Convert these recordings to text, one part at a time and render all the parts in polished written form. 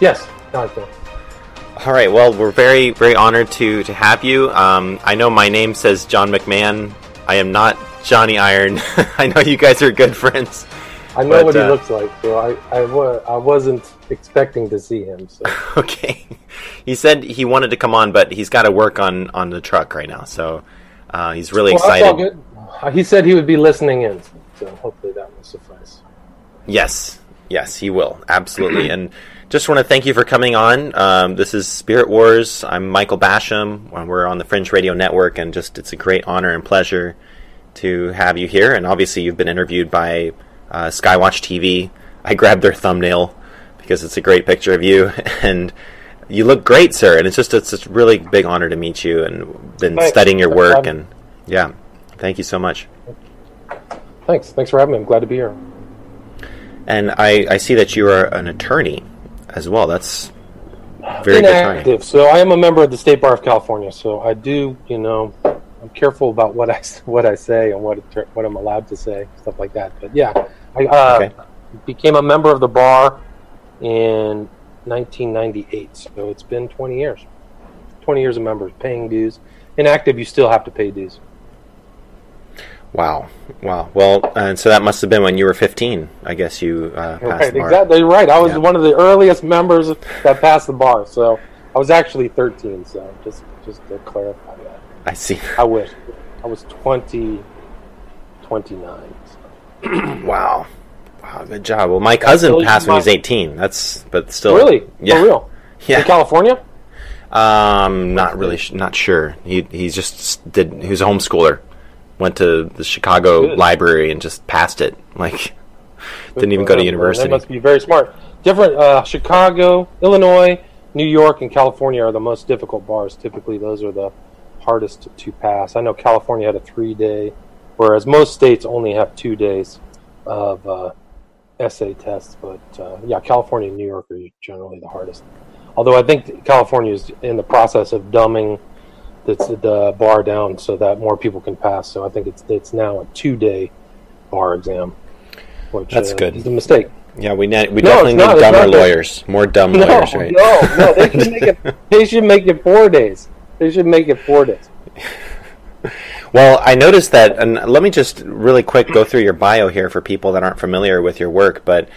Yes, Nashville. All right. Well, we're very, very honored to have you. I know my name says John McMahon. I am not Johnny Iron. I know you guys are good friends. I know what he looks like, so I wasn't expecting to see him. So. Okay. He said he wanted to come on, but he's got to work on the truck right now, so he's really excited. He said he would be listening in, so hopefully that will suffice. Yes. Yes, he will. Absolutely. And just want to thank you for coming on. This is Spirit Wars. I'm Michael Basham. We're on the Fringe Radio Network, and just it's a great honor and pleasure to have you here. And obviously you've been interviewed by Skywatch TV. I grabbed their thumbnail because it's a great picture of you, and you look great, sir. And it's just a really big honor to meet you and been studying your work. And yeah, thank you so much. Thanks for having me. I'm glad to be here. And I see that you are an attorney as well. That's very good. So I am a member of the State Bar of California. So I do, I'm careful about what I say and what I'm allowed to say, stuff like that. But yeah, I became a member of the bar in 1998. So it's been 20 years. 20 years of members paying dues. Inactive, you still have to pay dues. Wow. Well, and so that must have been when you were 15. I guess you passed the bar. Exactly right. I was one of the earliest members that passed the bar. So I was actually 13. So just to clarify that. I see. I wish. I was 29. So. Wow. Good job. Well, my cousin passed when he was 18. But still. Really? Yeah. For real? Yeah. In California? Not sure. He just did. He was a homeschooler. Went to the Chicago library and just passed it. Didn't even go to university. That must be very smart. Different Chicago, Illinois, New York, and California are the most difficult bars. Typically, those are the hardest to pass. I know California had a 3-day, whereas most states only have 2 days of essay tests. But California and New York are generally the hardest. Although I think California is in the process of dumbing the bar down so that more people can pass. So I think it's now a 2-day bar exam. Which, that's good. It's a mistake. Yeah, we definitely need dumber lawyers. More dumb lawyers, right? No, they should make it 4 days. They should make it 4 days. Well, I noticed that, and let me just really quick go through your bio here for people that aren't familiar with your work, but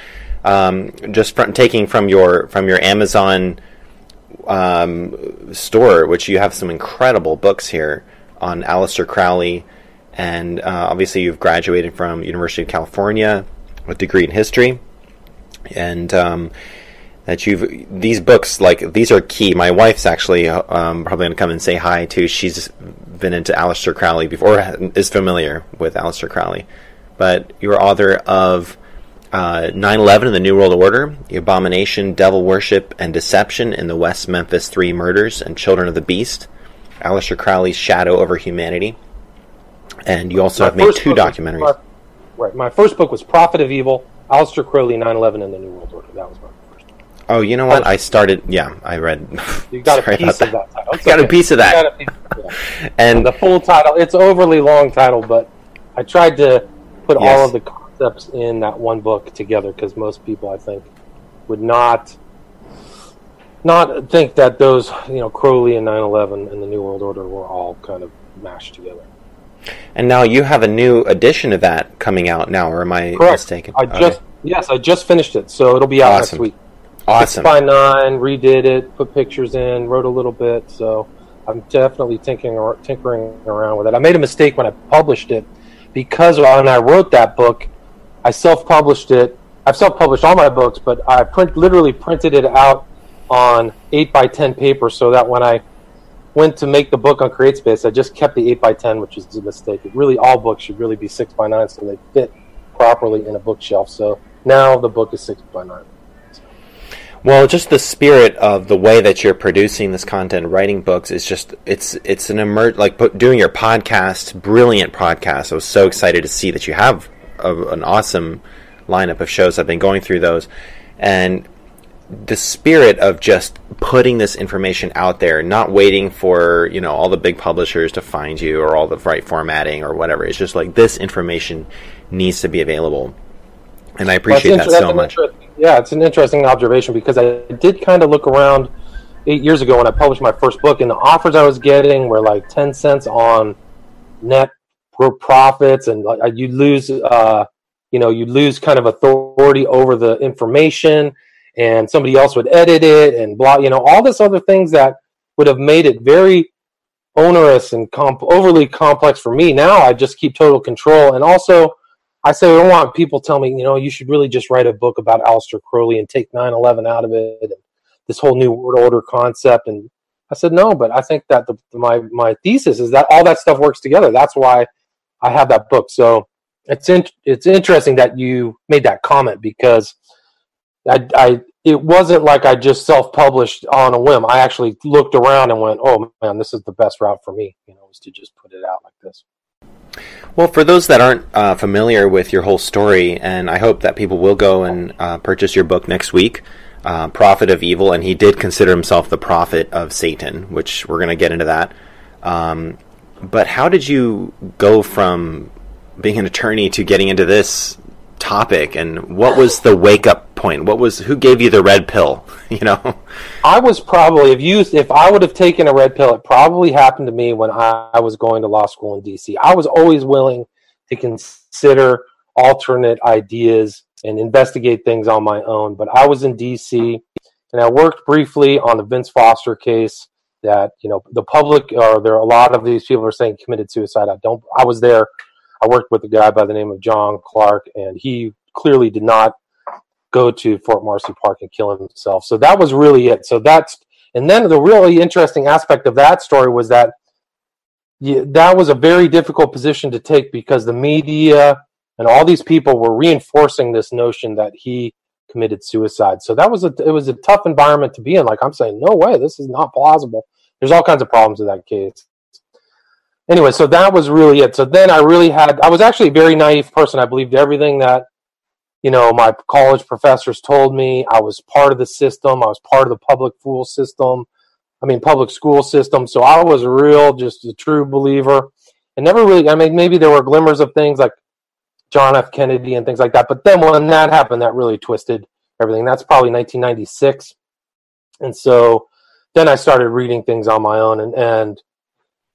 just taking from your Amazon store, which you have some incredible books here on Aleister Crowley, and obviously you've graduated from University of California with a degree in history, and that you've these books, these are key. My wife's actually probably going to come and say hi too. She's been into Aleister Crowley before, is familiar with Aleister Crowley, but you're author of 9/11 and the New World Order, The Abomination, Devil Worship, and Deception in the West Memphis Three Murders and Children of the Beast, Aleister Crowley's Shadow Over Humanity, and you also have made 2 documentaries. My first book was Prophet of Evil, Aleister Crowley, 9/11 and the New World Order. That was my first book. Oh, you know what? I read. You got a piece of that title. Got a piece of that. And the full title, it's overly long title, but I tried to put all of the steps in that one book together, because most people, I think, would not think that those, Crowley and 9/11 and the New World Order were all kind of mashed together. And now you have a new edition of that coming out now, or am I mistaken? I just finished it, so it'll be out next week. Awesome. 6x9, redid it, put pictures in, wrote a little bit, so I'm definitely tinkering around with it. I made a mistake when I published it, because when I wrote that book, I self-published it. I've self-published all my books, but I literally printed it out on 8x10 paper, so that when I went to make the book on CreateSpace, I just kept the 8x10, which is a mistake. All books should really be 6x9, so they fit properly in a bookshelf. So now the book is 6x9. Well, just the spirit of the way that you're producing this content, writing books, is just it's an doing your podcast, brilliant podcast. I was so excited to see that you have an awesome lineup of shows. I've been going through those, and the spirit of just putting this information out there, not waiting for all the big publishers to find you or all the right formatting or whatever. It's just this information needs to be available, and I appreciate that so much. Yeah, it's an interesting observation, because I did kind of look around 8 years ago when I published my first book, and the offers I was getting were like 10 cents on net profits, and you lose, you know, you lose kind of authority over the information, and somebody else would edit it and blah, you know, all this other things that would have made it very onerous and overly complex for me. Now I just keep total control. And also, I say, I don't want people telling me, you know, you should really just write a book about Aleister Crowley and take 9/11 out of it, and this whole New World Order concept. And I said, no, but I think that my thesis is that all that stuff works together. That's why I have that book. So it's interesting that you made that comment, because it wasn't like I just self-published on a whim. I actually looked around and went, oh, man, this is the best route for me, you know, is to just put it out like this. Well, for those that aren't familiar with your whole story, and I hope that people will go and purchase your book next week, Prophet of Evil, and he did consider himself the prophet of Satan, which we're going to get into that. But how did you go from being an attorney to getting into this topic, and what was the wake-up point? Who gave you the red pill, you know? I was probably, if I would have taken a red pill, it probably happened to me when I was going to law school in DC. I was always willing to consider alternate ideas and investigate things on my own, but I was in DC, and I worked briefly on the Vince Foster case that, you know, the public, or there are a lot of these people are saying committed suicide. I was there. I worked with a guy by the name of John Clark, and he clearly did not go to Fort Marcy Park and kill himself. So that was really it. And then the really interesting aspect of that story was that that was a very difficult position to take, because the media and all these people were reinforcing this notion that he committed suicide. So it was a tough environment to be in. Like, I'm saying, no way, this is not plausible. There's all kinds of problems with that case. Anyway, so that was really it. So then I was actually a very naive person. I believed everything that, you know, my college professors told me. I was part of the system. I was part of the public school system. So I was just a true believer. And never really, I mean, maybe there were glimmers of things like John F. Kennedy and things like that. But then when that happened, that really twisted everything. That's probably 1996. And so then I started reading things on my own,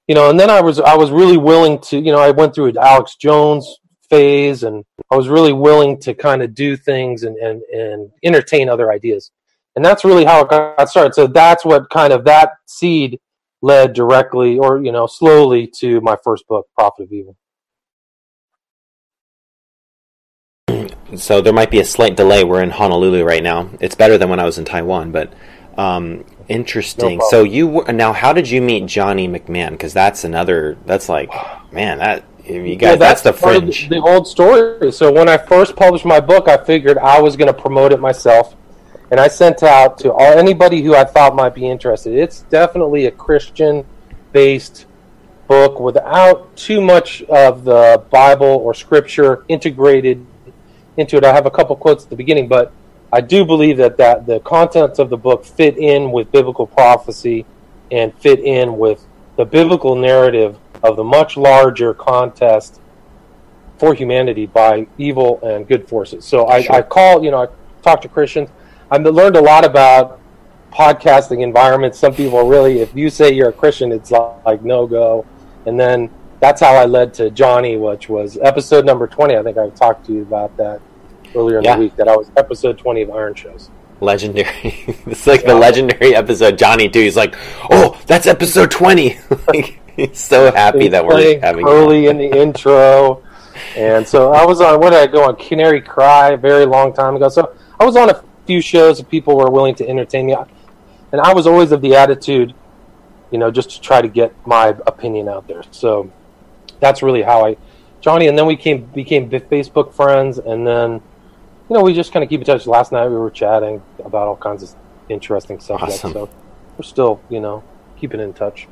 you know, and then I was really willing to, you know, I went through an Alex Jones phase, and I was really willing to kind of do things and entertain other ideas. And that's really how it got started. So that's what kind of that seed led directly, or, you know, slowly, to my first book, Prophet of Evil. So there might be a slight delay. We're in Honolulu right now. It's better than when I was in Taiwan, but... Interesting. No, so how did you meet Johnny McMahon? Because that's the Fringe. The old story. So when I first published my book, I figured I was going to promote it myself, and I sent out to anybody who I thought might be interested. It's definitely a Christian-based book without too much of the Bible or Scripture integrated into it. I have a couple quotes at the beginning, but I do believe that the contents of the book fit in with biblical prophecy and fit in with the biblical narrative of the much larger contest for humanity by evil and good forces. So I talk to Christians. I've learned a lot about podcasting environments. Some people really, if you say you're a Christian, it's like no-go. And then that's how I led to Johnny, which was episode number 20. I think I talked to you about that earlier in the week, that I was episode 20 of Iron Shows. Legendary. It's like the legendary episode. Johnny too, he's like, oh, that's episode 20. Like, he's so happy that we're having early in the intro. And so I was on, Canary Cry a very long time ago. So I was on a few shows that people were willing to entertain me. And I was always of the attitude, you know, just to try to get my opinion out there. So that's really how Johnny, and then we became Facebook friends, and then, you know, we just kind of keep in touch. Last night we were chatting about all kinds of interesting subjects. Awesome. So we're still, you know, keeping in touch.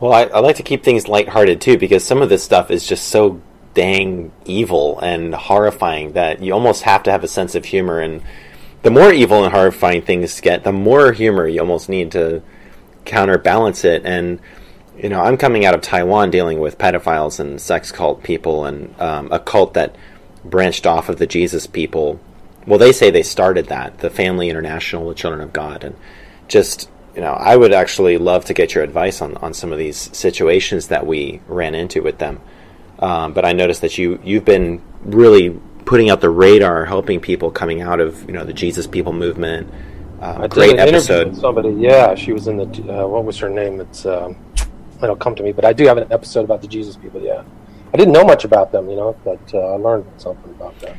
Well, I like to keep things lighthearted too, because some of this stuff is just so dang evil and horrifying that you almost have to have a sense of humor. And the more evil and horrifying things get, the more humor you almost need to counterbalance it. And, you know, I'm coming out of Taiwan dealing with pedophiles and sex cult people, and a cult that branched off of the Jesus people, Well, they say they started that, the Family International with Children of God. And just, you know, I would actually love to get your advice on some of these situations that we ran into with them. But I noticed that you've been really putting out the radar, helping people coming out of, you know, the Jesus people movement. Great episode. With somebody, yeah, she was in the what was her name? It's it'll come to me, but I do have an episode about the Jesus people. Yeah, I didn't know much about them, you know, but I learned something about them.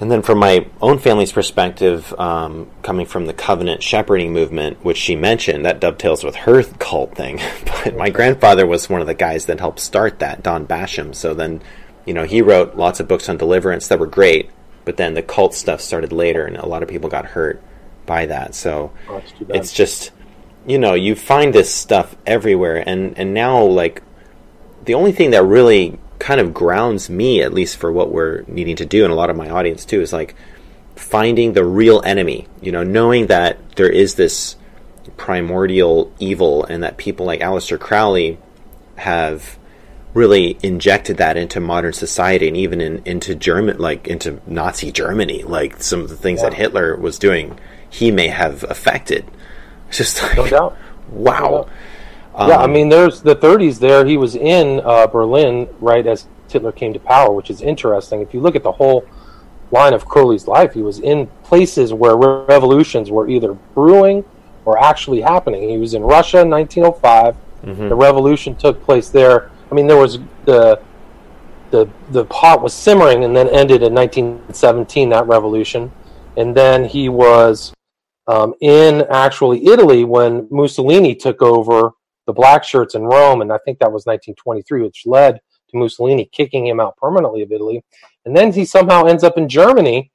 And then from my own family's perspective, coming from the Covenant Shepherding movement, which she mentioned, that dovetails with her cult thing. But my grandfather was one of the guys that helped start that, Don Basham. So then, you know, he wrote lots of books on deliverance that were great, but then the cult stuff started later, and a lot of people got hurt by that. So it's just, you know, you find this stuff everywhere. And now, like, the only thing that really kind of grounds me, at least for what we're needing to do, and a lot of my audience too, is like finding the real enemy, you know, knowing that there is this primordial evil and that people like Aleister Crowley have really injected that into modern society, and even into German, like into Nazi Germany, like some of the things that Hitler was doing, he may have affected. It's just like, no doubt. Wow. No doubt. Yeah, I mean, there's the 30s there. He was in Berlin right as Hitler came to power, which is interesting. If you look at the whole line of Crowley's life, he was in places where revolutions were either brewing or actually happening. He was in Russia in 1905. Mm-hmm. The revolution took place there. I mean, there was the pot was simmering and then ended in 1917, that revolution. And then he was in actually Italy when Mussolini took over the black shirts in Rome, and I think that was 1923, which led to Mussolini kicking him out permanently of Italy. And then he somehow ends up in Germany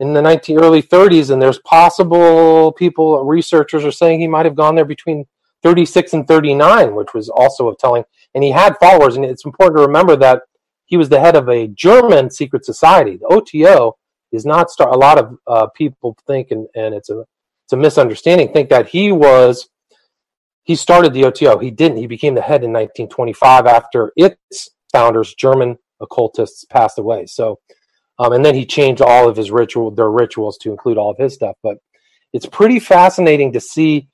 in the early 30s, and there's possible people, researchers are saying he might have gone there between 36 and 39, which was also of telling. And he had followers, and it's important to remember that he was the head of a German secret society. The OTO is not a lot of people think, and it's a misunderstanding, think that he started the OTO. He didn't. He became the head in 1925 after its founders, German occultists, passed away. So, and then he changed all of their rituals to include all of his stuff. But it's pretty fascinating to see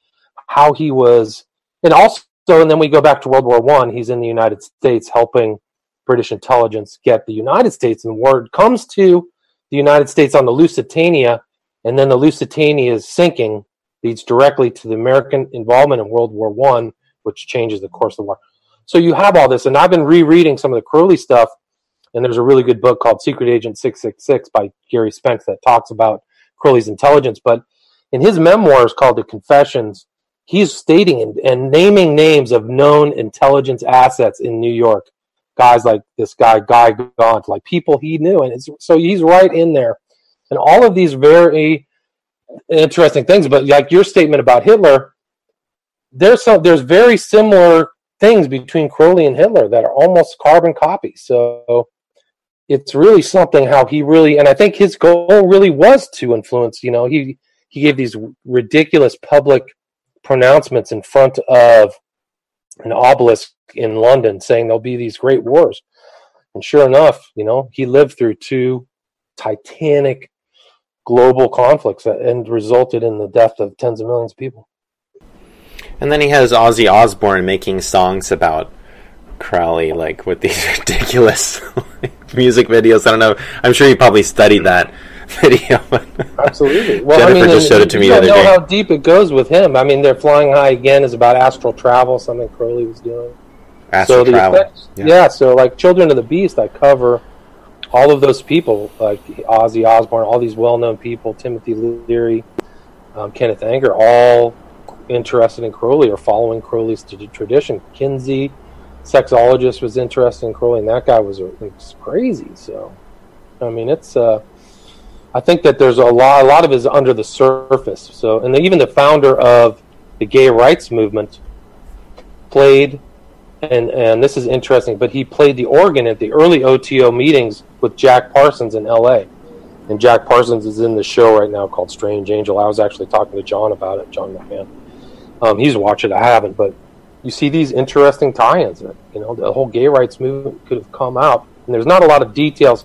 how he was. And also, and then we go back to World War I. He's in the United States helping British intelligence get the United States. And word comes to the United States on the Lusitania, and then the Lusitania is sinking. Leads directly to the American involvement in World War I, which changes the course of the war. So you have all this, and I've been rereading some of the Crowley stuff, and there's a really good book called Secret Agent 666 by Gary Spence that talks about Crowley's intelligence. But in his memoirs called The Confessions, he's stating and naming names of known intelligence assets in New York, guys like this guy, Guy Gaunt, like people he knew. And so he's right in there. And all of these very interesting things, but like your statement about Hitler, there's very similar things between Crowley and Hitler that are almost carbon copies. So it's really something how he really, and I think his goal really was to influence, you know, he gave these ridiculous public pronouncements in front of an obelisk in London saying there'll be these great wars. And sure enough, you know, he lived through two titanic global conflicts that resulted in the death of tens of millions of people. And then he has Ozzy Osbourne making songs about Crowley, like with these ridiculous music videos. I don't know. I'm sure he probably studied that video. Absolutely. Well, Jennifer just showed it to me the other day. I don't know how deep it goes with him. I mean, they're flying high again is about astral travel, something Crowley was doing. Astral travel. Effects, yeah. So like Children of the Beast, I cover all of those people, like Ozzy Osbourne, all these well-known people, Timothy Leary, Kenneth Anger, all interested in Crowley or following Crowley's tradition. Kinsey, sexologist, was interested in Crowley, and that guy was crazy. So, I mean, it's. I think that there's a lot of it is under the surface. So, and even the founder of the gay rights movement played. And this is interesting, but he played the organ at the early OTO meetings with Jack Parsons in LA. And Jack Parsons is in the show right now called Strange Angel. I was actually talking to John about it, John McMahon. He's watched it, I haven't, but you see these interesting tie-ins. You know, the whole gay rights movement could have come out, and there's not a lot of details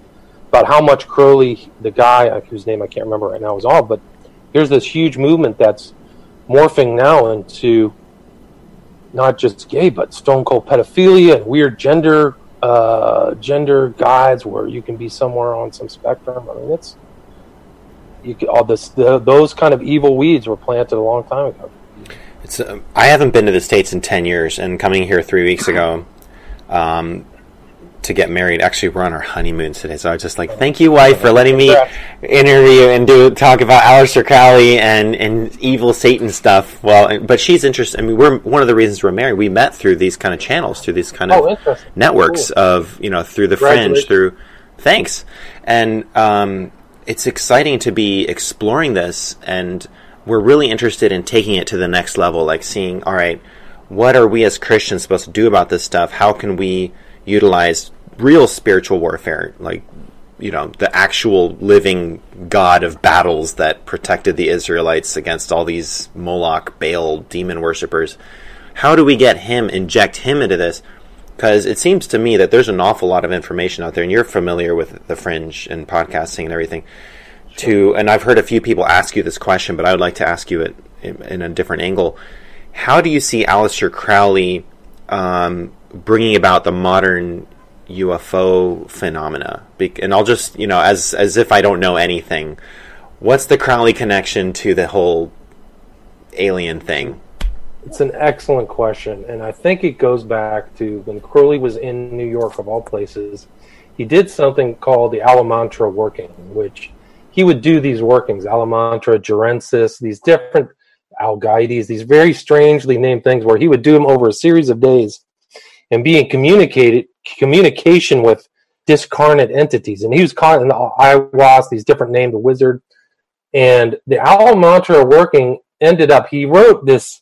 about how much Crowley, the guy whose name I can't remember right now, was on. But here's this huge movement that's morphing now into not just gay, but stone cold pedophilia and weird gender guides where you can be somewhere on some spectrum. I mean, it's those kind of evil weeds were planted a long time ago. It's I haven't been to the States in 10 years, and coming here 3 weeks ago to get married. Actually, we're on our honeymoon today, so I was just like, thank you, wife, for letting me interview and talk about Aleister Crowley and evil Satan stuff. Well, but she's interested. I mean, we're one of the reasons we're married. We met through these kind of channels, through these kind of networks of, you know, through the Fringe, through thanks. And it's exciting to be exploring this, and we're really interested in taking it to the next level, like seeing, all right, what are we as Christians supposed to do about this stuff? How can we utilize real spiritual warfare, like, you know, the actual living God of battles that protected the Israelites against all these Moloch, Baal, demon worshippers? How do we get him, inject him into this? Because it seems to me that there's an awful lot of information out there, and you're familiar with the Fringe and podcasting and everything. Sure. And I've heard a few people ask you this question, but I would like to ask you it in a different angle. How do you see Aleister Crowley bringing about the modern UFO phenomena? And I'll just, you know, as if I don't know anything, what's the Crowley connection to the whole alien thing? It's an excellent question, and I think it goes back to when Crowley was in New York, of all places. He did something called the Alamantra working, which he would do these workings, Alamantra, Gerensis, these different Algaides, these very strangely named things where he would do them over a series of days and be in communication with discarnate entities. And he was caught in the Iwas, these different named wizard. And the Alamantra working ended up, he wrote this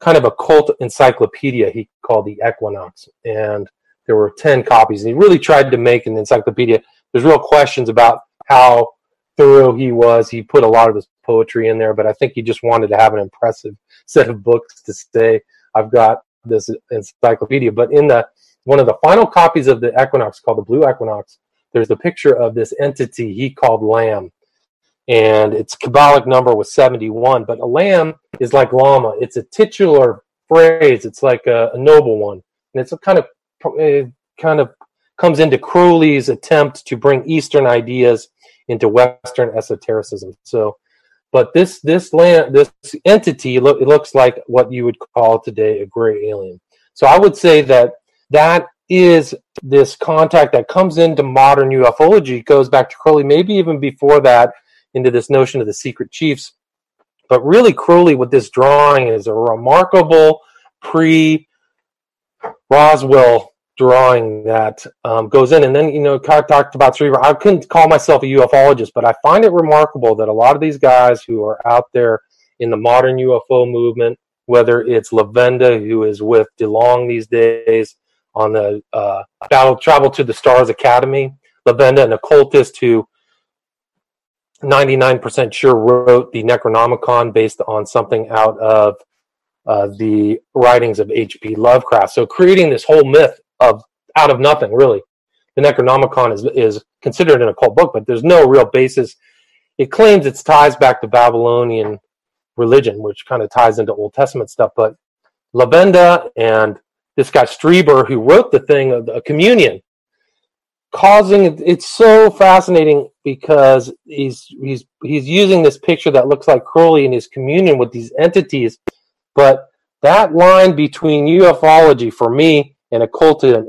kind of a cult encyclopedia he called the Equinox, and there were 10 copies, and he really tried to make an encyclopedia. There's real questions about how thorough he was. He put a lot of his poetry in there, but I think he just wanted to have an impressive set of books to say, I've got this encyclopedia. But in the one of the final copies of the Equinox, called the Blue Equinox, there's the picture of this entity he called Lamb, and its Kabbalic number was 71. But a lamb is like llama. It's a titular phrase. It's like a noble one. And it's it kind of comes into Crowley's attempt to bring Eastern ideas into Western esotericism. So, but this entity, it looks like what you would call today a gray alien. So I would say that is this contact that comes into modern ufology, goes back to Crowley, maybe even before that, into this notion of the secret chiefs. But really, Crowley with this drawing is a remarkable pre-Roswell drawing that goes in. And then, you know, talked about three. I couldn't call myself a ufologist, but I find it remarkable that a lot of these guys who are out there in the modern UFO movement, whether it's Lavenda, who is with DeLong these days on the Travel to the Stars Academy, Lavenda, an occultist who 99% sure wrote the Necronomicon based on something out of the writings of H.P. Lovecraft. So creating this whole myth of out of nothing, really. The Necronomicon is considered an occult book, but there's no real basis. It claims its ties back to Babylonian religion, which kind of ties into Old Testament stuff. But Lavenda and this guy Strieber, who wrote the thing of a communion, it's so fascinating because he's using this picture that looks like Crowley in his communion with these entities. But that line between ufology for me and occultism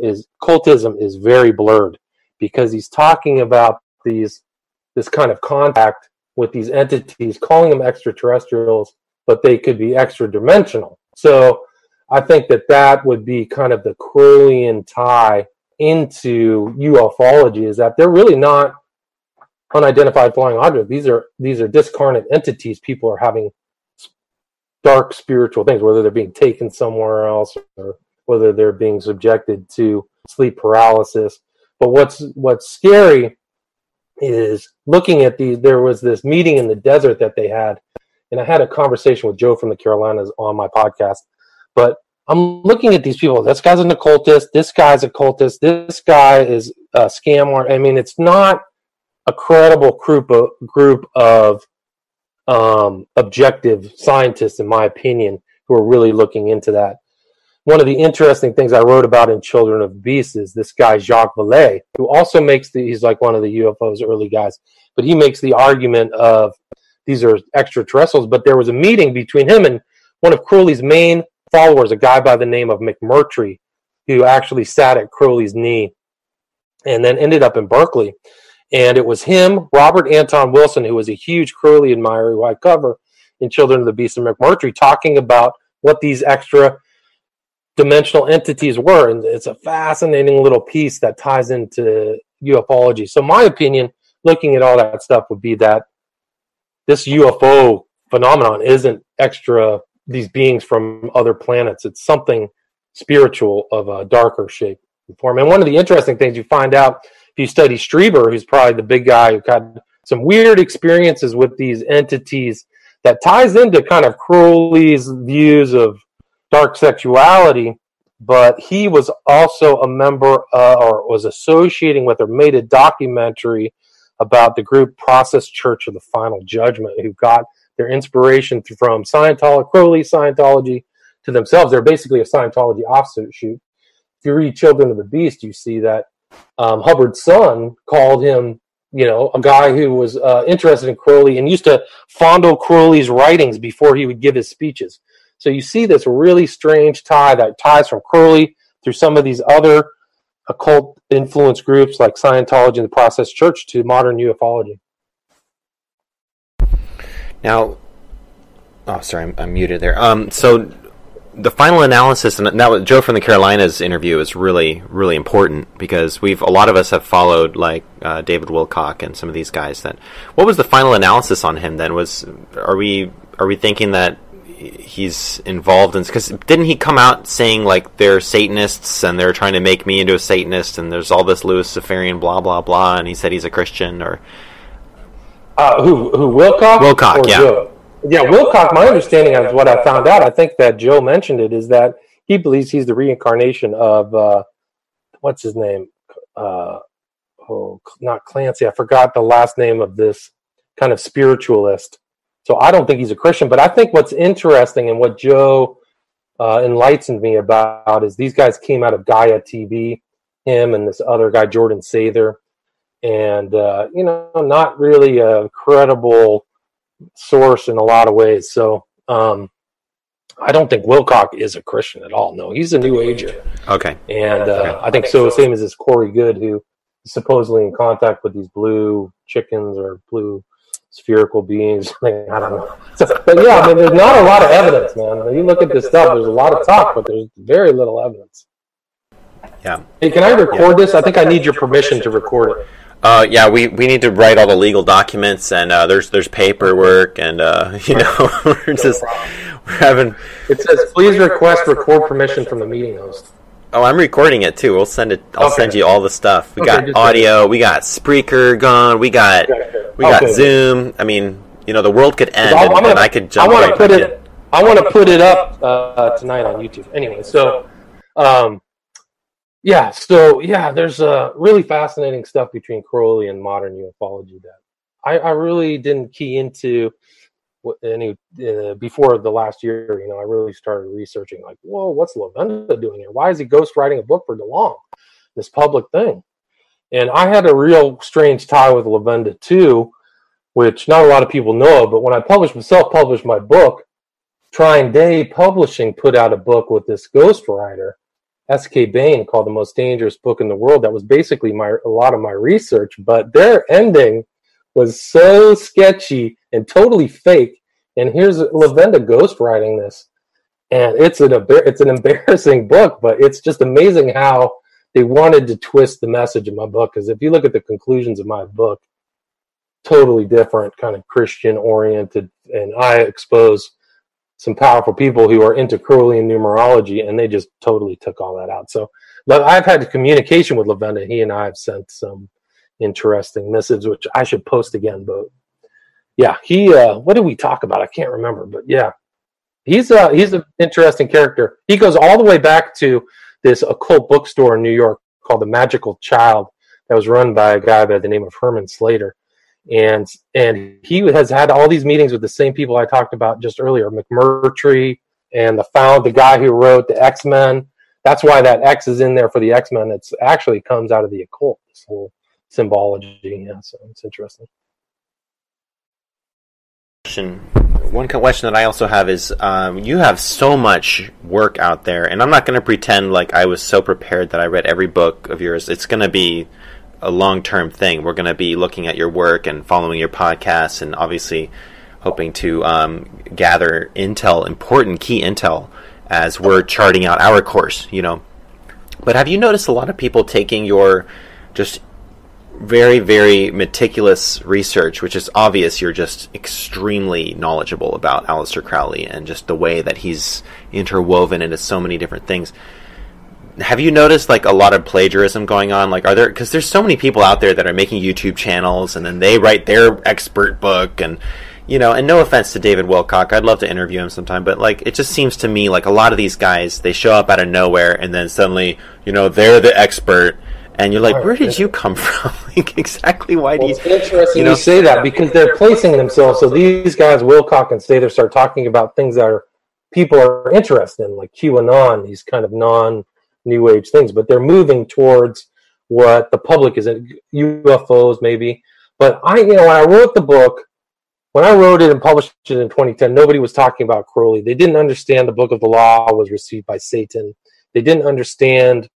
is very blurred, because he's talking about this kind of contact with these entities, calling them extraterrestrials, but they could be extra dimensional. So I think that would be kind of the Crowleyan tie into ufology, is that they're really not unidentified flying objects. These are discarnate entities. People are having dark spiritual things, whether they're being taken somewhere else or whether they're being subjected to sleep paralysis. But what's scary is looking at these. There was this meeting in the desert that they had, and I had a conversation with Joe from the Carolinas on my podcast. But I'm looking at these people. This guy's an occultist. This guy's a cultist. This guy is a scam artist. I mean, it's not a credible group of objective scientists, in my opinion, who are really looking into that. One of the interesting things I wrote about in Children of the Beast is this guy, Jacques Vallée, who also makes he's like one of the UFO's early guys, but he makes the argument of these are extraterrestrials. But there was a meeting between him and one of Crowley's main followers, a guy by the name of McMurtry, who actually sat at Crowley's knee and then ended up in Berkeley. And it was him, Robert Anton Wilson, who was a huge Crowley admirer who I cover in Children of the Beast, and McMurtry talking about what these extra-dimensional entities were. And it's a fascinating little piece that ties into ufology. So my opinion, looking at all that stuff, would be that this UFO phenomenon isn't extra, these beings from other planets. It's something spiritual of a darker shape and form. And one of the interesting things you find out if you study Strieber, who's probably the big guy who had some weird experiences with these entities, that ties into kind of Crowley's views of dark sexuality, but he was also a member or was associating with or made a documentary about the group Process Church of the Final Judgment, who got their inspiration from Scientology, Crowley Scientology, to themselves. They're basically a Scientology offshoot. If you read Children of the Beast, you see that Hubbard's son called him, you know, a guy who was interested in Crowley and used to fondle Crowley's writings before he would give his speeches. So you see this really strange tie that ties from Crowley through some of these other occult influence groups like Scientology and the Process Church to modern ufology. Now, oh, sorry, I'm muted there. So the final analysis, and that was Joe from the Carolinas interview, is really, really important because a lot of us have followed like David Wilcock and some of these guys. That what was the final analysis on him? Then are we thinking that he's involved in? Because didn't he come out saying like they're Satanists and they're trying to make me into a Satanist and there's all this Luciferian blah blah blah, and he said he's a Christian or who Wilcock? Wilcock, yeah. Joe? Yeah, Wilcock, my understanding of what I found out, I think that Joe mentioned it, is that he believes he's the reincarnation of, what's his name? Not Clancy. I forgot the last name of this kind of spiritualist. So I don't think he's a Christian, but I think what's interesting and what Joe enlightened me about is these guys came out of Gaia TV, him and this other guy, Jordan Sather, and, not really a credible source in a lot of ways. So I don't think Wilcock is a Christian at all. No, he's a New Ager. Okay. And I think so, same as this Corey Good, who is supposedly in contact with these blue chickens or blue spherical beings. I don't know. But yeah, I mean, there's not a lot of evidence, man. When you look at this stuff, there's a lot of talk, but there's very little evidence. Yeah. Hey, can I record this? I think I need your permission to record it. Yeah, we need to write all the legal documents, and there's paperwork, and we're having. It says, "Please request record permission from the meeting host." Oh, I'm recording it too. We'll send it. I'll send you all the stuff. We got audio. We got Spreaker going. We got Zoom. I mean, the world could end, and I could jump. I want to put it up tonight on YouTube. Anyway, so. There's really fascinating stuff between Crowley and modern ufology that I really didn't key into any before the last year. I really started researching, like, whoa, what's LaVenda doing here? Why is he ghostwriting a book for DeLong, this public thing? And I had a real strange tie with LaVenda too, which not a lot of people know of, but when I self-published my book, Trine Day Publishing put out a book with this ghostwriter, S.K. Bain, called The Most Dangerous Book in the World. That was basically a lot of my research, but their ending was so sketchy and totally fake. And here's LaVenda ghostwriting this, and it's an embarrassing book, but it's just amazing how they wanted to twist the message of my book. Because if you look at the conclusions of my book, totally different, kind of Christian oriented, and I expose some powerful people who are into Crowleyan numerology, and they just totally took all that out. So I've had communication with LaVenda. He and I have sent some interesting missives, which I should post again. But yeah, he, what did we talk about? I can't remember, but yeah, he's an interesting character. He goes all the way back to this occult bookstore in New York called The Magical Child. that was run by a guy by the name of Herman Slater. And he has had all these meetings with the same people I talked about just earlier, McMurtry and the guy who wrote the X-Men. That's why that X is in there for the X-Men. It actually comes out of the occult, this whole symbology. Yeah, so it's interesting. One question that I also have is you have so much work out there, and I'm not going to pretend like I was so prepared that I read every book of yours. It's going to be a long-term thing. We're going to be looking at your work and following your podcasts and obviously hoping to gather intel, important key intel, as we're charting out our course, you know. But have you noticed a lot of people taking your just very, very meticulous research, which is obvious you're just extremely knowledgeable about Aleister Crowley and just the way that he's interwoven into so many different things. Have you noticed like a lot of plagiarism going on? Like, are there, because there's so many people out there that are making YouTube channels and then they write their expert book and, you know, and no offense to David Wilcock, I'd love to interview him sometime, but like, it just seems to me like a lot of these guys, they show up out of nowhere and then suddenly, you know, they're the expert. And you're like, where did you come from? Like, exactly why do you... Well, it's interesting you say that, because they're placing themselves. So these guys, Wilcock and Stater, start talking about things that people are interested in, like QAnon, these kind of non-New Age things. But they're moving towards what the public is, UFOs maybe. But when I wrote the book, when I wrote it and published it in 2010, nobody was talking about Crowley. They didn't understand the Book of the Law was received by Satan. They didn't understand,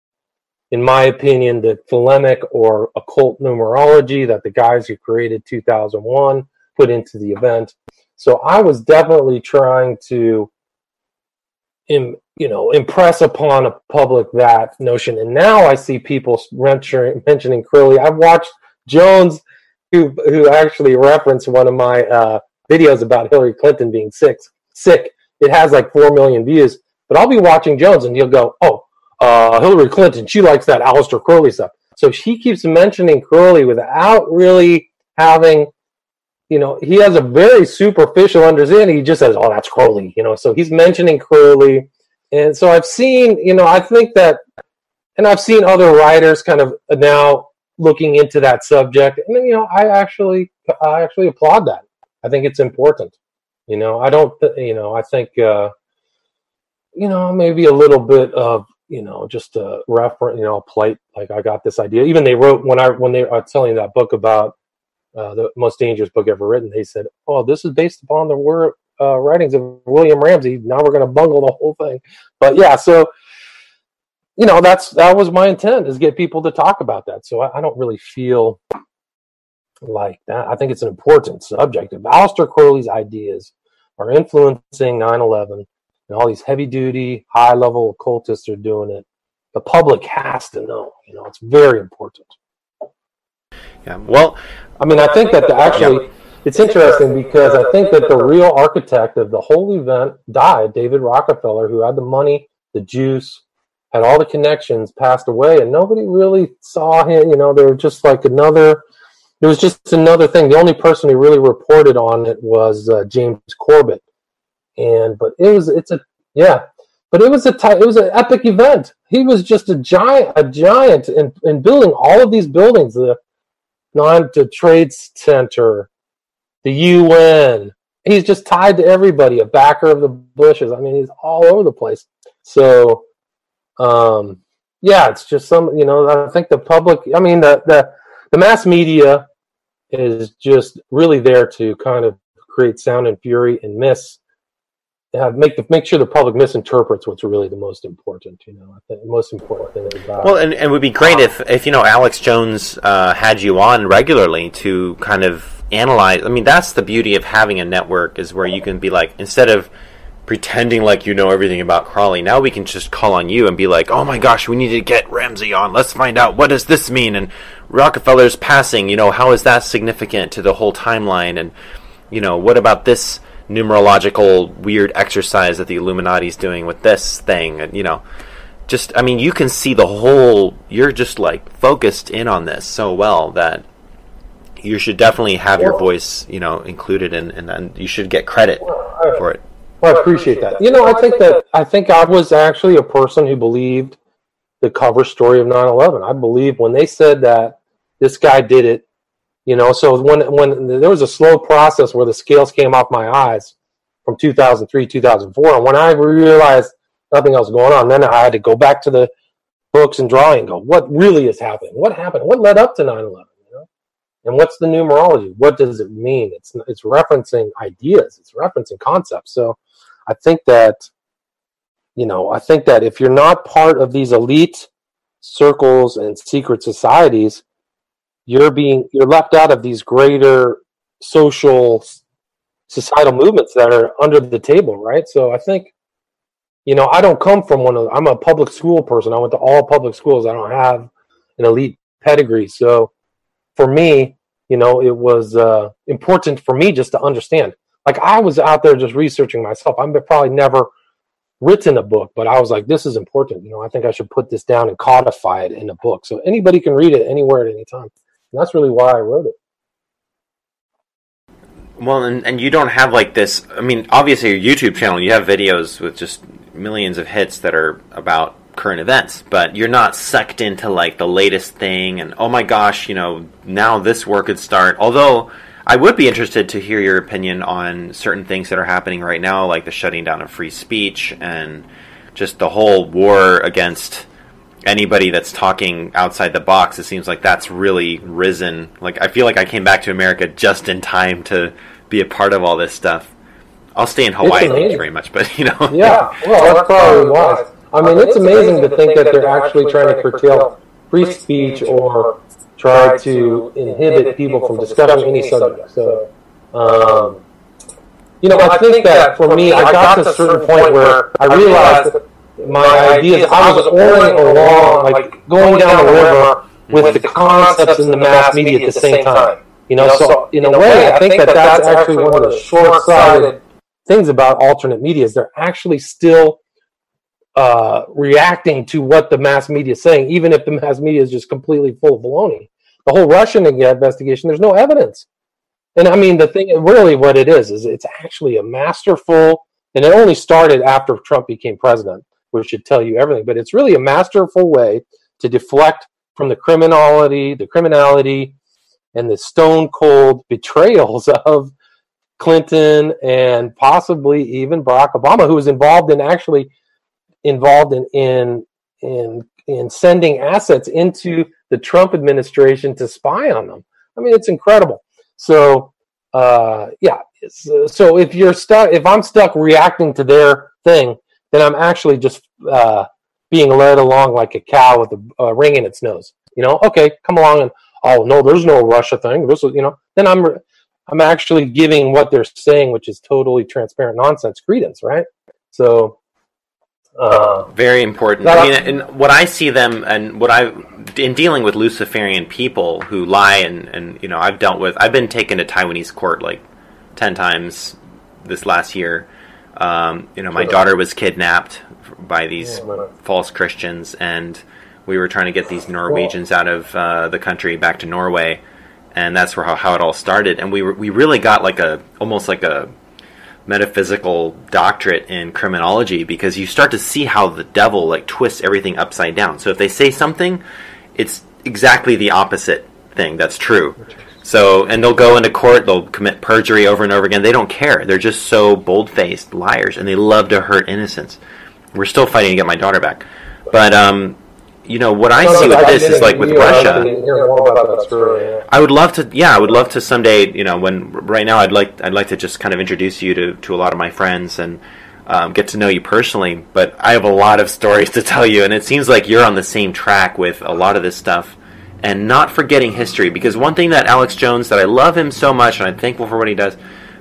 in my opinion, the Phalamic or occult numerology that the guys who created 2001 put into the event. So I was definitely trying to, impress upon a public that notion. And now I see people mentioning Crowley. I've watched Jones, who actually referenced one of my videos about Hillary Clinton being sick. It has like 4 million views. But I'll be watching Jones, and he'll go, oh, Hillary Clinton, she likes that Aleister Crowley stuff. So she keeps mentioning Crowley without really having, he has a very superficial understanding. He just says, oh, that's Crowley, so he's mentioning Crowley. And so I've seen, I think that, and I've seen other writers kind of now looking into that subject. And then, I actually applaud that. I think it's important. I think, maybe a little bit of, just a reference, polite, like I got this idea. Even they wrote, when they are telling that book about the most dangerous book ever written, they said, oh, this is based upon the writings of William Ramsey. Now we're going to bungle the whole thing. But yeah, so, that was my intent, is get people to talk about that. So I don't really feel like that. I think it's an important subject. If Aleister Crowley's ideas are influencing 9/11, and all these heavy-duty, high-level occultists are doing it, the public has to know. It's very important. Yeah. Well, I think that it's interesting because I think that the real architect of the whole event died. David Rockefeller, who had the money, the juice, had all the connections, passed away, and nobody really saw him. There was just like another. It was just another thing. The only person who really reported on it was James Corbett. It was an epic event. He was just a giant in building all of these buildings, the Trade Center, the UN. He's just tied to everybody, a backer of the Bushes. He's all over the place. So, it's just I think the public, the mass media is just really there to kind of create sound and fury and make sure the public misinterprets what's really the most important. I think the most important thing about. Well, and it would be great if Alex Jones had you on regularly to kind of analyze. That's the beauty of having a network, is where you can be like, instead of pretending like you know everything about Crowley, now we can just call on you and be like, oh my gosh, we need to get Ramsey on. Let's find out, what does this mean? And Rockefeller's passing, how is that significant to the whole timeline? And what about this numerological weird exercise that the Illuminati's doing with this thing? And you can see the whole, you're just like focused in on this so well that you should definitely have your voice included, and you should get credit for it. Well, I appreciate that. I think I was actually a person who believed the cover story of 9/11. I believe when they said that this guy did it, you know. So when there was a slow process where the scales came off my eyes from 2003, 2004, and when I realized nothing else was going on, then I had to go back to the books and drawing and go, what really is happening? What happened? What led up to 9/11? You know, and what's the numerology? What does it mean? It's referencing ideas. It's referencing concepts. So I think that, you know, I think that if you're not part of these elite circles and secret societies, you're left out of these greater social societal movements that are under the table, right? So I think, you know, I don't come from one of, I'm a public school person. I went to all public schools. I don't have an elite pedigree. So for me, you know, it was important for me just to understand. Like, I was out there just researching myself. I've probably never written a book, but I was like, this is important. You know, I think I should put this down and codify it in a book so anybody can read it anywhere at any time. And that's really why I wrote it. Well, and you don't have like this, I mean, obviously your YouTube channel, you have videos with just millions of hits that are about current events, but you're not sucked into like the latest thing and, oh my gosh, you know, now this war could start. Although I would be interested to hear your opinion on certain things that are happening right now, like the shutting down of free speech and just the whole war against anybody that's talking outside the box. It seems like that's really risen. Like, I feel like I came back to America just in time to be a part of all this stuff. I'll stay in Hawaii, thank you very much, but you know. Yeah, well, that's probably wise. I mean, it's amazing to think that they're actually trying to curtail free speech or try to inhibit people from discussing any subject. So, you know, I think that for me, I got to a certain point where I realized that my ideas, I was oiling along, like going down the river with the concepts in the mass media at the same time. You know, so in a way, I think that that's actually one of the short-sighted things about alternate media is they're actually still reacting to what the mass media is saying, even if the mass media is just completely full of baloney. The whole Russian investigation, there's no evidence. And I mean, the thing, really what it is it's actually a masterful, and it only started after Trump became president, which should tell you everything, but it's really a masterful way to deflect from the criminality and the stone-cold betrayals of Clinton and possibly even Barack Obama, who was involved in sending assets into the Trump administration to spy on them. I mean, it's incredible. So, yeah. So if you're stuck, if I'm stuck reacting to their thing, then I'm actually just being led along like a cow with a ring in its nose. You know, okay, come along and, oh no, there's no Russia thing. This is, you know, then I'm actually giving what they're saying, which is totally transparent nonsense, credence, right? So. Very important. I mean, and what I see them, and what I, in dealing with Luciferian people who lie, and you know, I've been taken to Taiwanese court like 10 times this last year. You know, my daughter was kidnapped by these false Christians, and we were trying to get these Norwegians out of the country back to Norway, and that's where how it all started. And we really got like almost like a metaphysical doctorate in criminology, because you start to see how the devil like twists everything upside down. So if they say something, it's exactly the opposite thing that's true. So, and they'll go into court, they'll commit perjury over and over again. They don't care. They're just so bold-faced liars, and they love to hurt innocents. We're still fighting to get my daughter back. But, you know, what I see with this is like with Russia. I would love to someday, you know, when right now I'd like to just kind of introduce you to a lot of my friends and get to know you personally. But I have a lot of stories to tell you, and it seems like you're on the same track with a lot of this stuff and not forgetting history. Because one thing that Alex Jones, that I love him so much and I'm thankful for what he does,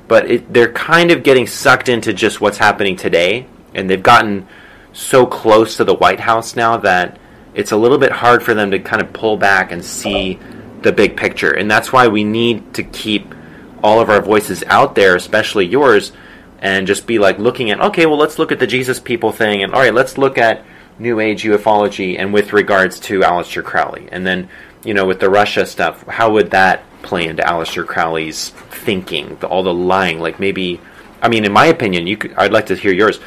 but they're kind of getting sucked into just what's happening today. And they've gotten so close to the White House now that it's a little bit hard for them to kind of pull back and see the big picture. And that's why we need to keep all of our voices out there, especially yours, and just be like looking at, okay, well, let's look at the Jesus people thing, and all right, let's look at New Age ufology and with regards to Aleister Crowley. And then, you know, with the Russia stuff, how would that play into Aleister Crowley's thinking, all the lying? Like maybe, I mean, in my opinion, I'd like to hear yours,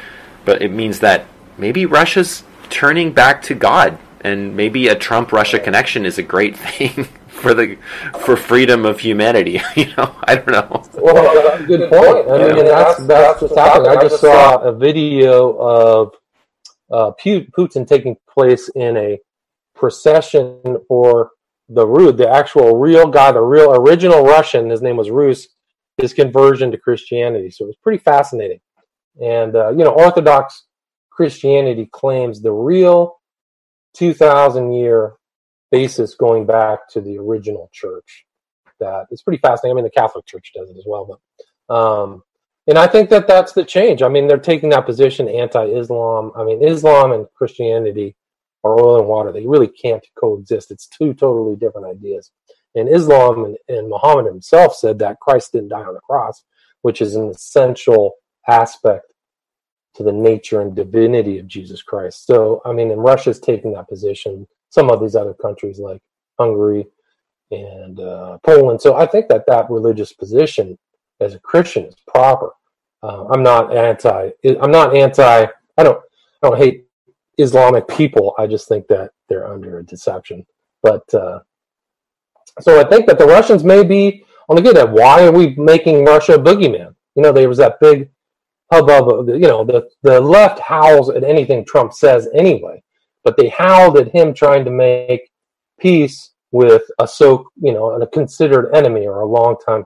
but it means that maybe Russia's turning back to God. And maybe a Trump-Russia connection is a great thing for freedom of humanity. You know, I don't know. Well, that's a good point. I mean, that's what's happening. I just saw a video of Putin taking place in a procession for the Rus, the actual real guy, the real original Russian. His name was Rus. His conversion to Christianity. So it was pretty fascinating. And you know, Orthodox Christianity claims the real 2,000-year basis going back to the original church. That it's pretty fascinating. I mean, the Catholic Church does it as well, but and I think that that's the change. I mean, they're taking that position anti-Islam. I mean, Islam and Christianity are oil and water. They really can't coexist. It's two totally different ideas. And Islam and Muhammad himself said that Christ didn't die on the cross, which is an essential aspect to the nature and divinity of Jesus Christ. So, I mean, and Russia's taking that position. Some of these other countries like Hungary and Poland. So I think that that religious position as a Christian is proper. I don't hate Islamic people. I just think that they're under a deception. But, so I think that the Russians may be on the good end. Why are we making Russia a boogeyman? You know, there was that big hubbub of, you know, the left howls at anything Trump says anyway, but they howled at him trying to make peace with a considered enemy or a longtime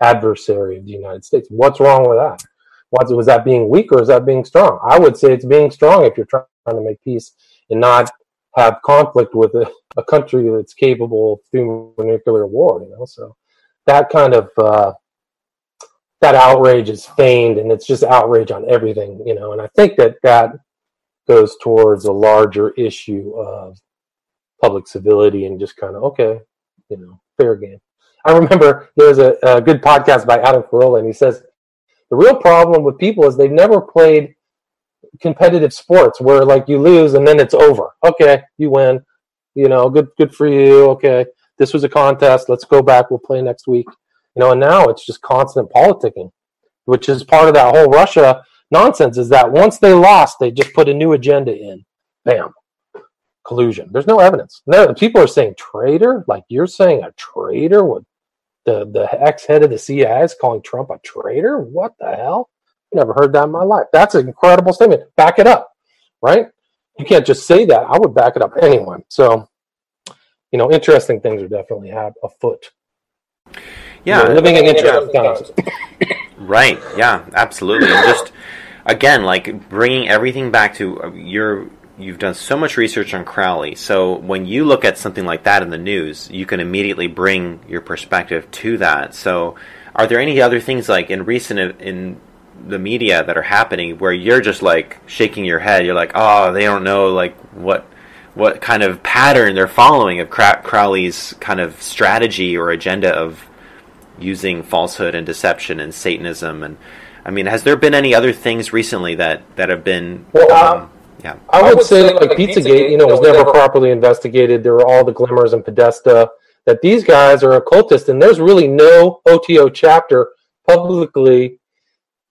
adversary of the United States. What's wrong with that? Was that being weak or is that being strong? I would say it's being strong if you're trying to make peace and not have conflict with a country that's capable of nuclear war, you know. So that kind of that outrage is feigned, and it's just outrage on everything, you know. And I think that that goes towards a larger issue of public civility and just kind of, okay, you know, fair game. I remember there's a good podcast by Adam Carolla, and he says the real problem with people is they've never played competitive sports where, like, you lose and then it's over. Okay, you win, you know, good for you. Okay, this was a contest, let's go back, we'll play next week, you know. And now it's just constant politicking, which is part of that whole Russia nonsense, is that once they lost, they just put a new agenda in. Bam, collusion. There's no evidence. No, people are saying traitor, like you're saying a traitor. With the ex-head of the CIA is calling Trump a traitor. What the hell? Never heard that in my life. That's an incredible statement. Back it up, right? You can't just say that. I would back it up anyway. So, you know, interesting things are definitely afoot. Yeah, you're living in interesting times. Right. Yeah, absolutely. And just again, like bringing everything back to you've done so much research on Crowley. So when you look at something like that in the news, you can immediately bring your perspective to that. So, are there any other things like in the media that are happening where you're just like shaking your head? You're like, oh, they don't know like what kind of pattern they're following of Crowley's kind of strategy or agenda of using falsehood and deception and Satanism. And I mean, has there been any other things recently that have been? Well, yeah, I would say like Pizzagate, you know, was never properly investigated. There were all the glimmers and Podesta that these guys are occultists, and there's really no OTO chapter publicly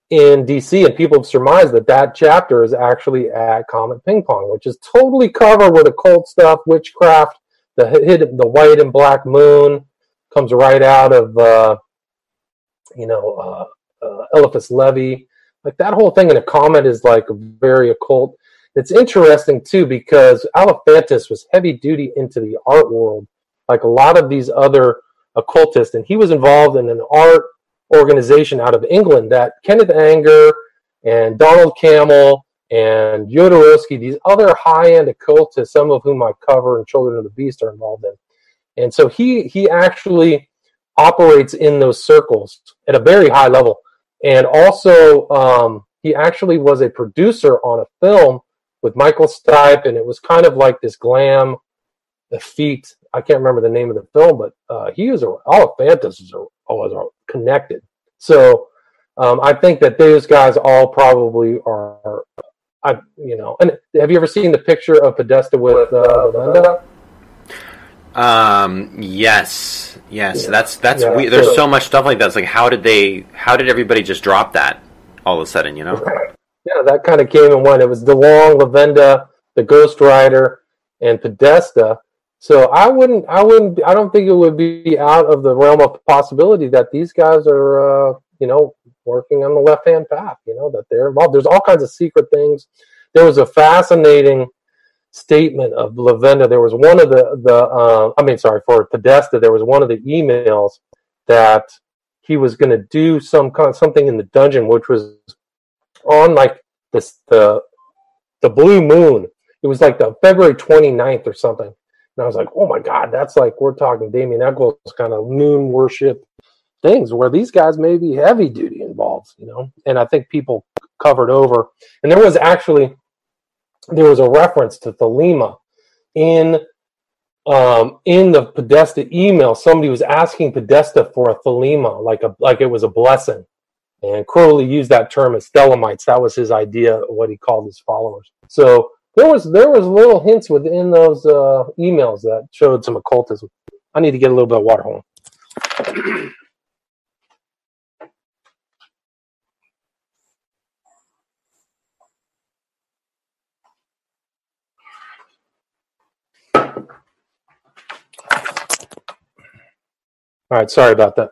in DC, and people have surmised that chapter is actually at Comet Ping Pong, which is totally covered with occult stuff, witchcraft. The white and black moon comes right out of Eliphas Levy, like that whole thing. And a comet is like very occult. It's interesting too because Alephantis was heavy duty into the art world, like a lot of these other occultists, and he was involved in an art organization out of England that Kenneth Anger and Donald Cammell and Jodorowsky, these other high-end occultists, some of whom I cover and Children of the Beast, are involved in. And so he actually operates in those circles at a very high level. And also he actually was a producer on a film with Michael Stipe, and it was kind of like this glam effete. I can't remember the name of the film, but Alephantis is all connected. So I think that those guys all probably are, and have you ever seen the picture of Podesta with Linda? Yes. Yeah. That's yeah, weird. There's so much stuff like that. It's like, how did everybody just drop that all of a sudden, you know? Right. Yeah, that kind of came and went. It was DeLong, LaVenda, the Ghost Rider, and Podesta. So I don't think it would be out of the realm of possibility that these guys are, you know, working on the left-hand path, you know, that they're involved. There's all kinds of secret things. There was a fascinating statement of Lavenda. There was one of for Podesta, there was one of the emails that he was going to do something in the dungeon, which was on like this, the blue moon. It was like the February 29th or something. And I was like, oh my God, that's like, we're talking Damien Eccles kind of moon worship things where these guys may be heavy duty involved, you know? And I think people covered over. And there was a reference to Thelema in the Podesta email. Somebody was asking Podesta for a Thelema, like it was a blessing. And Crowley used that term as Thelemites. That was his idea, what he called his followers. So there was little hints within those emails that showed some occultism. I need to get a little bit of water. Hold on. All right, sorry about that.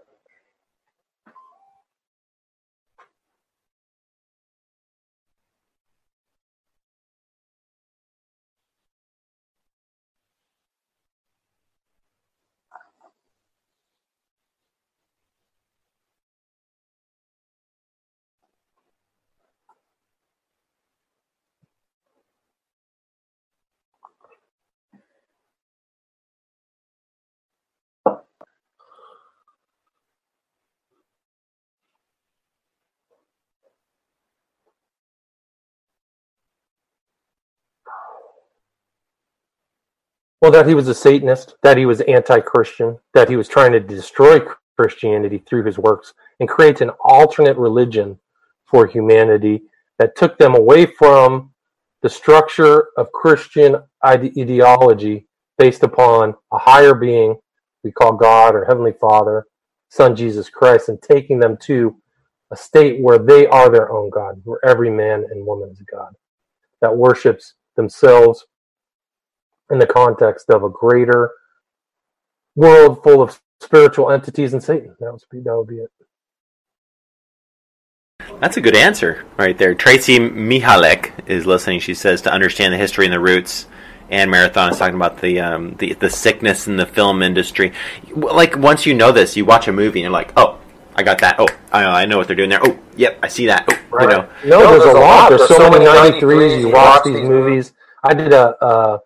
Well, that he was a Satanist, that he was anti-Christian, that he was trying to destroy Christianity through his works and create an alternate religion for humanity that took them away from the structure of Christian ideology based upon a higher being we call God or Heavenly Father, Son Jesus Christ, and taking them to a state where they are their own God, where every man and woman is a God, that worships themselves in the context of a greater world full of spiritual entities and Satan. That would be it. That's a good answer right there. Tracy Mihalek is listening. She says, to understand the history and the roots, and Marathon is talking about the sickness in the film industry. Like, once you know this, you watch a movie, and you're like, oh, I got that. Oh, I know what they're doing there. Oh, yep, I see that. Oh, right. You know. No, there's a lot. There's so many 93s. You watch these movies. I did a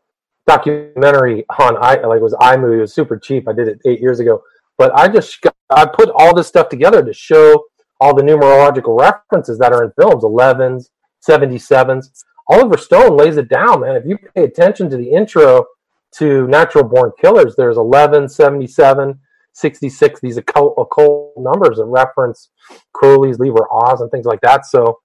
documentary on it was iMovie. It was super cheap. I did it 8 years ago, but I put all this stuff together to show all the numerological references that are in films, 11s, 77s. Oliver Stone lays it down, man. If you pay attention to the intro to Natural Born Killers, there's 11, 77, 66. These occult numbers that reference Crowley's Lever Oz and things like that. So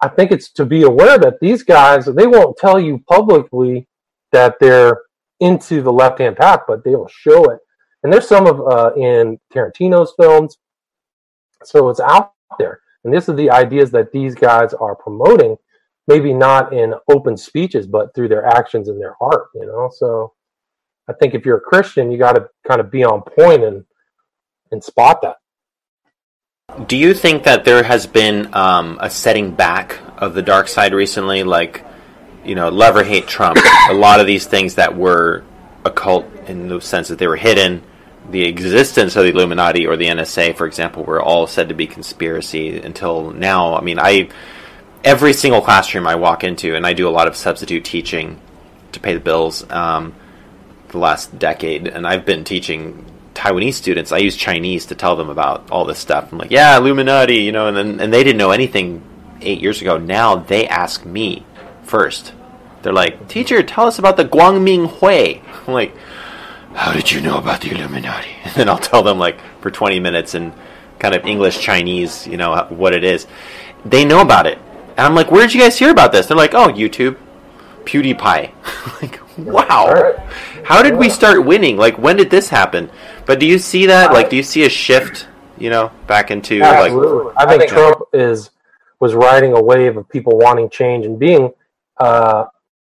I think it's to be aware that these guys, they won't tell you publicly that they're into the left-hand path, but they will show it. And there's some of in Tarantino's films. So it's out there. And this is the ideas that these guys are promoting, maybe not in open speeches, but through their actions and their art, you know? So I think if you're a Christian, you got to kind of be on point and spot that. Do you think that there has been a setting back of the dark side recently? Like, you know, love or hate Trump, a lot of these things that were occult in the sense that they were hidden, the existence of the Illuminati or the NSA, for example, were all said to be conspiracy until now. I mean, every single classroom I walk into, and I do a lot of substitute teaching to pay the bills the last decade, and I've been teaching Taiwanese students. I use Chinese to tell them about all this stuff. I'm like, yeah, Illuminati, you know, and they didn't know anything 8 years ago. Now they ask me first. They're like, teacher, tell us about the Guangming Hui. I'm like, how did you know about the Illuminati? And then I'll tell them, like, for 20 minutes in kind of English, Chinese, you know, what it is. They know about it. And I'm like, where did you guys hear about this? They're like, oh, YouTube, PewDiePie. Like, wow. How did we start winning? Like, when did this happen? But do you see that? Like, do you see a shift, you know, back into, absolutely. Like... I think Trump was riding a wave of people wanting change and being...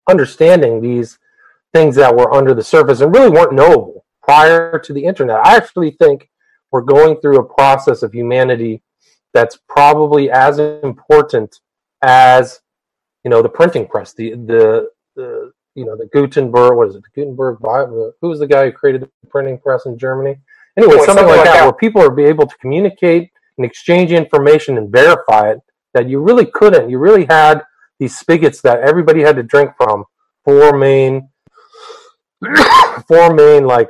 understanding these things that were under the surface and really weren't knowable prior to the internet. I actually think we're going through a process of humanity that's probably as important as, you know, the printing press, the you know, the Gutenberg, what is it, the Gutenberg Bible? Who was the guy who created the printing press in Germany? Anyway, something like that, where people are able to communicate and exchange information and verify it, that you really couldn't. You really had these spigots that everybody had to drink from. Four main, like,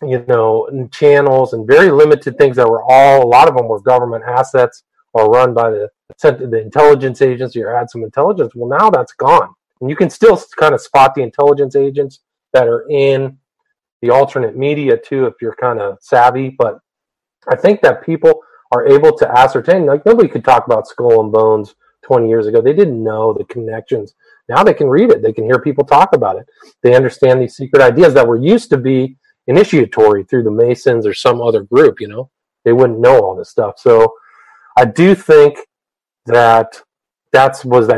you know, channels, and very limited things that were all, a lot of them were government assets or run by the intelligence agency or had some intelligence. Well, now that's gone. And you can still kind of spot the intelligence agents that are in the alternate media too, if you're kind of savvy. But I think that people are able to ascertain, like, nobody could talk about Skull and Bones 20 years ago. They didn't know the connections. Now they can read it. They can hear people talk about it. They understand these secret ideas that were used to be initiatory through the Masons or some other group, you know. They wouldn't know all this stuff. So I do think that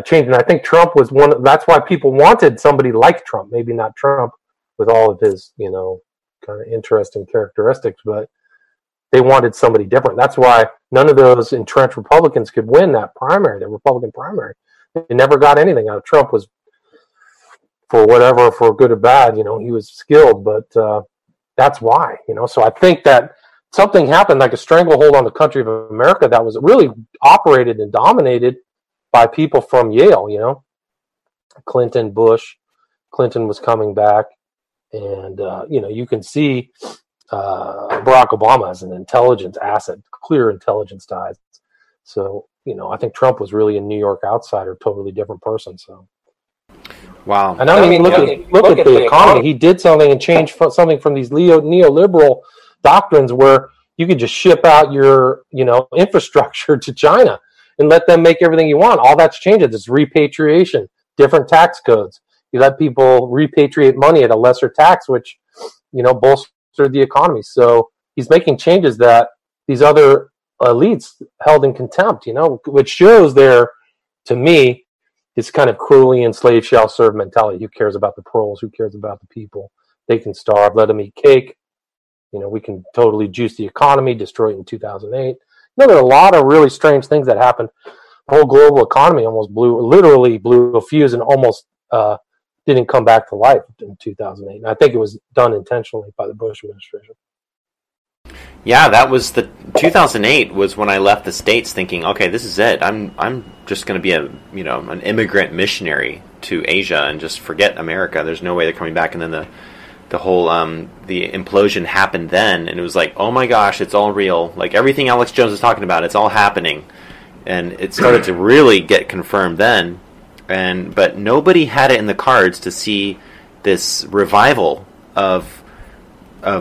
change. And I think Trump was that's why people wanted somebody like Trump, maybe not Trump with all of his, you know, kind of interesting characteristics, but they wanted somebody different. That's why none of those entrenched Republicans could win that primary, the Republican primary. They never got anything out of Trump. Was, for whatever, for good or bad, you know, he was skilled, but that's why, you know. So I think that something happened, like a stranglehold on the country of America, that was really operated and dominated by people from Yale, you know. Clinton, Bush. Clinton was coming back. And, you know, you can see Barack Obama as an intelligence asset, clear intelligence ties. So, you know, I think Trump was really a New York outsider, totally different person. So, wow. And I mean, look at the economy. He did something and changed something from these neoliberal doctrines where you could just ship out your, you know, infrastructure to China and let them make everything you want. All that's changed. It's repatriation, different tax codes. You let people repatriate money at a lesser tax, which, you know, bolstered the economy. So he's making changes that these other elites held in contempt, you know, which shows there, to me, this kind of Crowleyan slave shall serve mentality. Who cares about the proles? Who cares about the people? They can starve. Let them eat cake. You know, we can totally juice the economy, destroy it in 2008. You know, there are a lot of really strange things that happened. The whole global economy almost literally blew a fuse and almost didn't come back to life in 2008. And I think it was done intentionally by the Bush administration. Yeah, that was 2008 was when I left the States thinking, okay, this is it. I'm just going to be an immigrant missionary to Asia and just forget America. There's no way they're coming back. And then the whole the implosion happened then, and it was like, oh my gosh, it's all real. Like everything Alex Jones is talking about, it's all happening. And it started to really get confirmed then. But nobody had it in the cards to see this revival of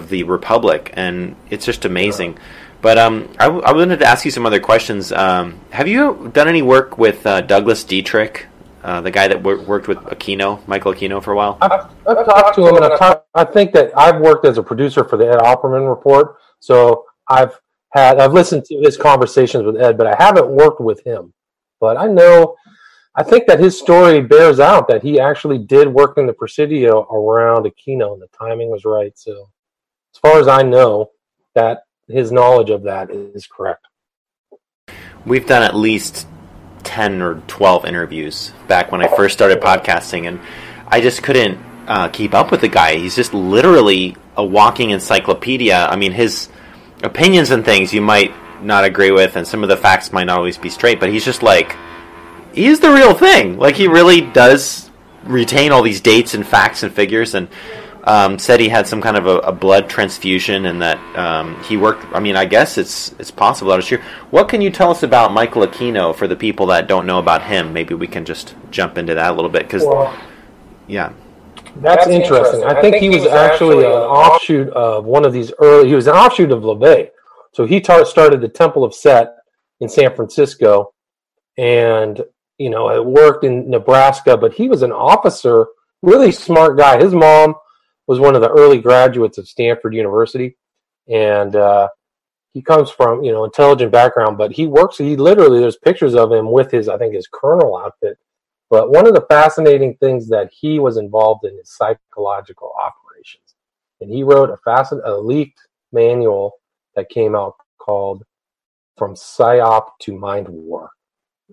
the Republic, and it's just amazing. But I wanted to ask you some other questions. Have you done any work with Douglas Dietrich, the guy that worked with Aquino, Michael Aquino, for a while? I've talked to him, and I think that I've worked as a producer for the Ed Opperman Report, so I've listened to his conversations with Ed, but I haven't worked with him. But I think that his story bears out that he actually did work in the Presidio around Aquino, and the timing was right. So as far as I know, that his knowledge of that is correct. We've done at least 10 or 12 interviews back when I first started podcasting, and I just couldn't keep up with the guy. He's just literally a walking encyclopedia. I mean, his opinions and things you might not agree with, and some of the facts might not always be straight, but he's just like, he is the real thing. Like, he really does retain all these dates and facts and figures, and said he had some kind of a blood transfusion, and that he worked. I mean, I guess it's possible that it's true. What can you tell us about Michael Aquino for the people that don't know about him? Maybe we can just jump into that a little bit, because that's interesting. I think he was actually an offshoot of one of these early. He was an offshoot of LeVay, so he started the Temple of Set in San Francisco, and you know it worked in Nebraska. But he was an officer, really smart guy. His mom was one of the early graduates of Stanford University, and he comes from, you know, intelligent background, but he literally, there's pictures of him with his colonel outfit, But one of the fascinating things that he was involved in is psychological operations. And he wrote a leaked manual that came out called From PSYOP to Mind War.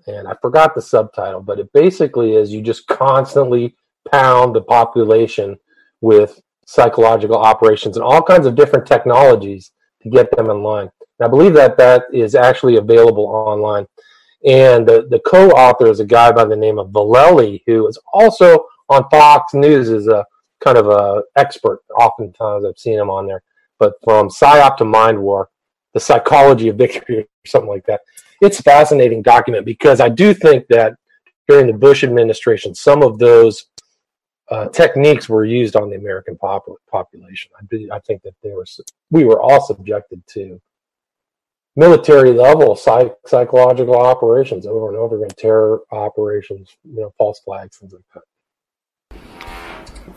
And I forgot the subtitle, but it basically is you just constantly pound the population with psychological operations and all kinds of different technologies to get them in line. And I believe that that is actually available online. And the co-author is a guy by the name of Vallely, who is also on Fox News, is a kind of a expert. Oftentimes I've seen him on there. But From PSYOP to Mind War, The Psychology of Victory, or something like that. It's a fascinating document because I do think that during the Bush administration, some of those techniques were used on the American population. I think that we were all subjected to military-level psychological operations over and over again, terror operations, false flags, things like that.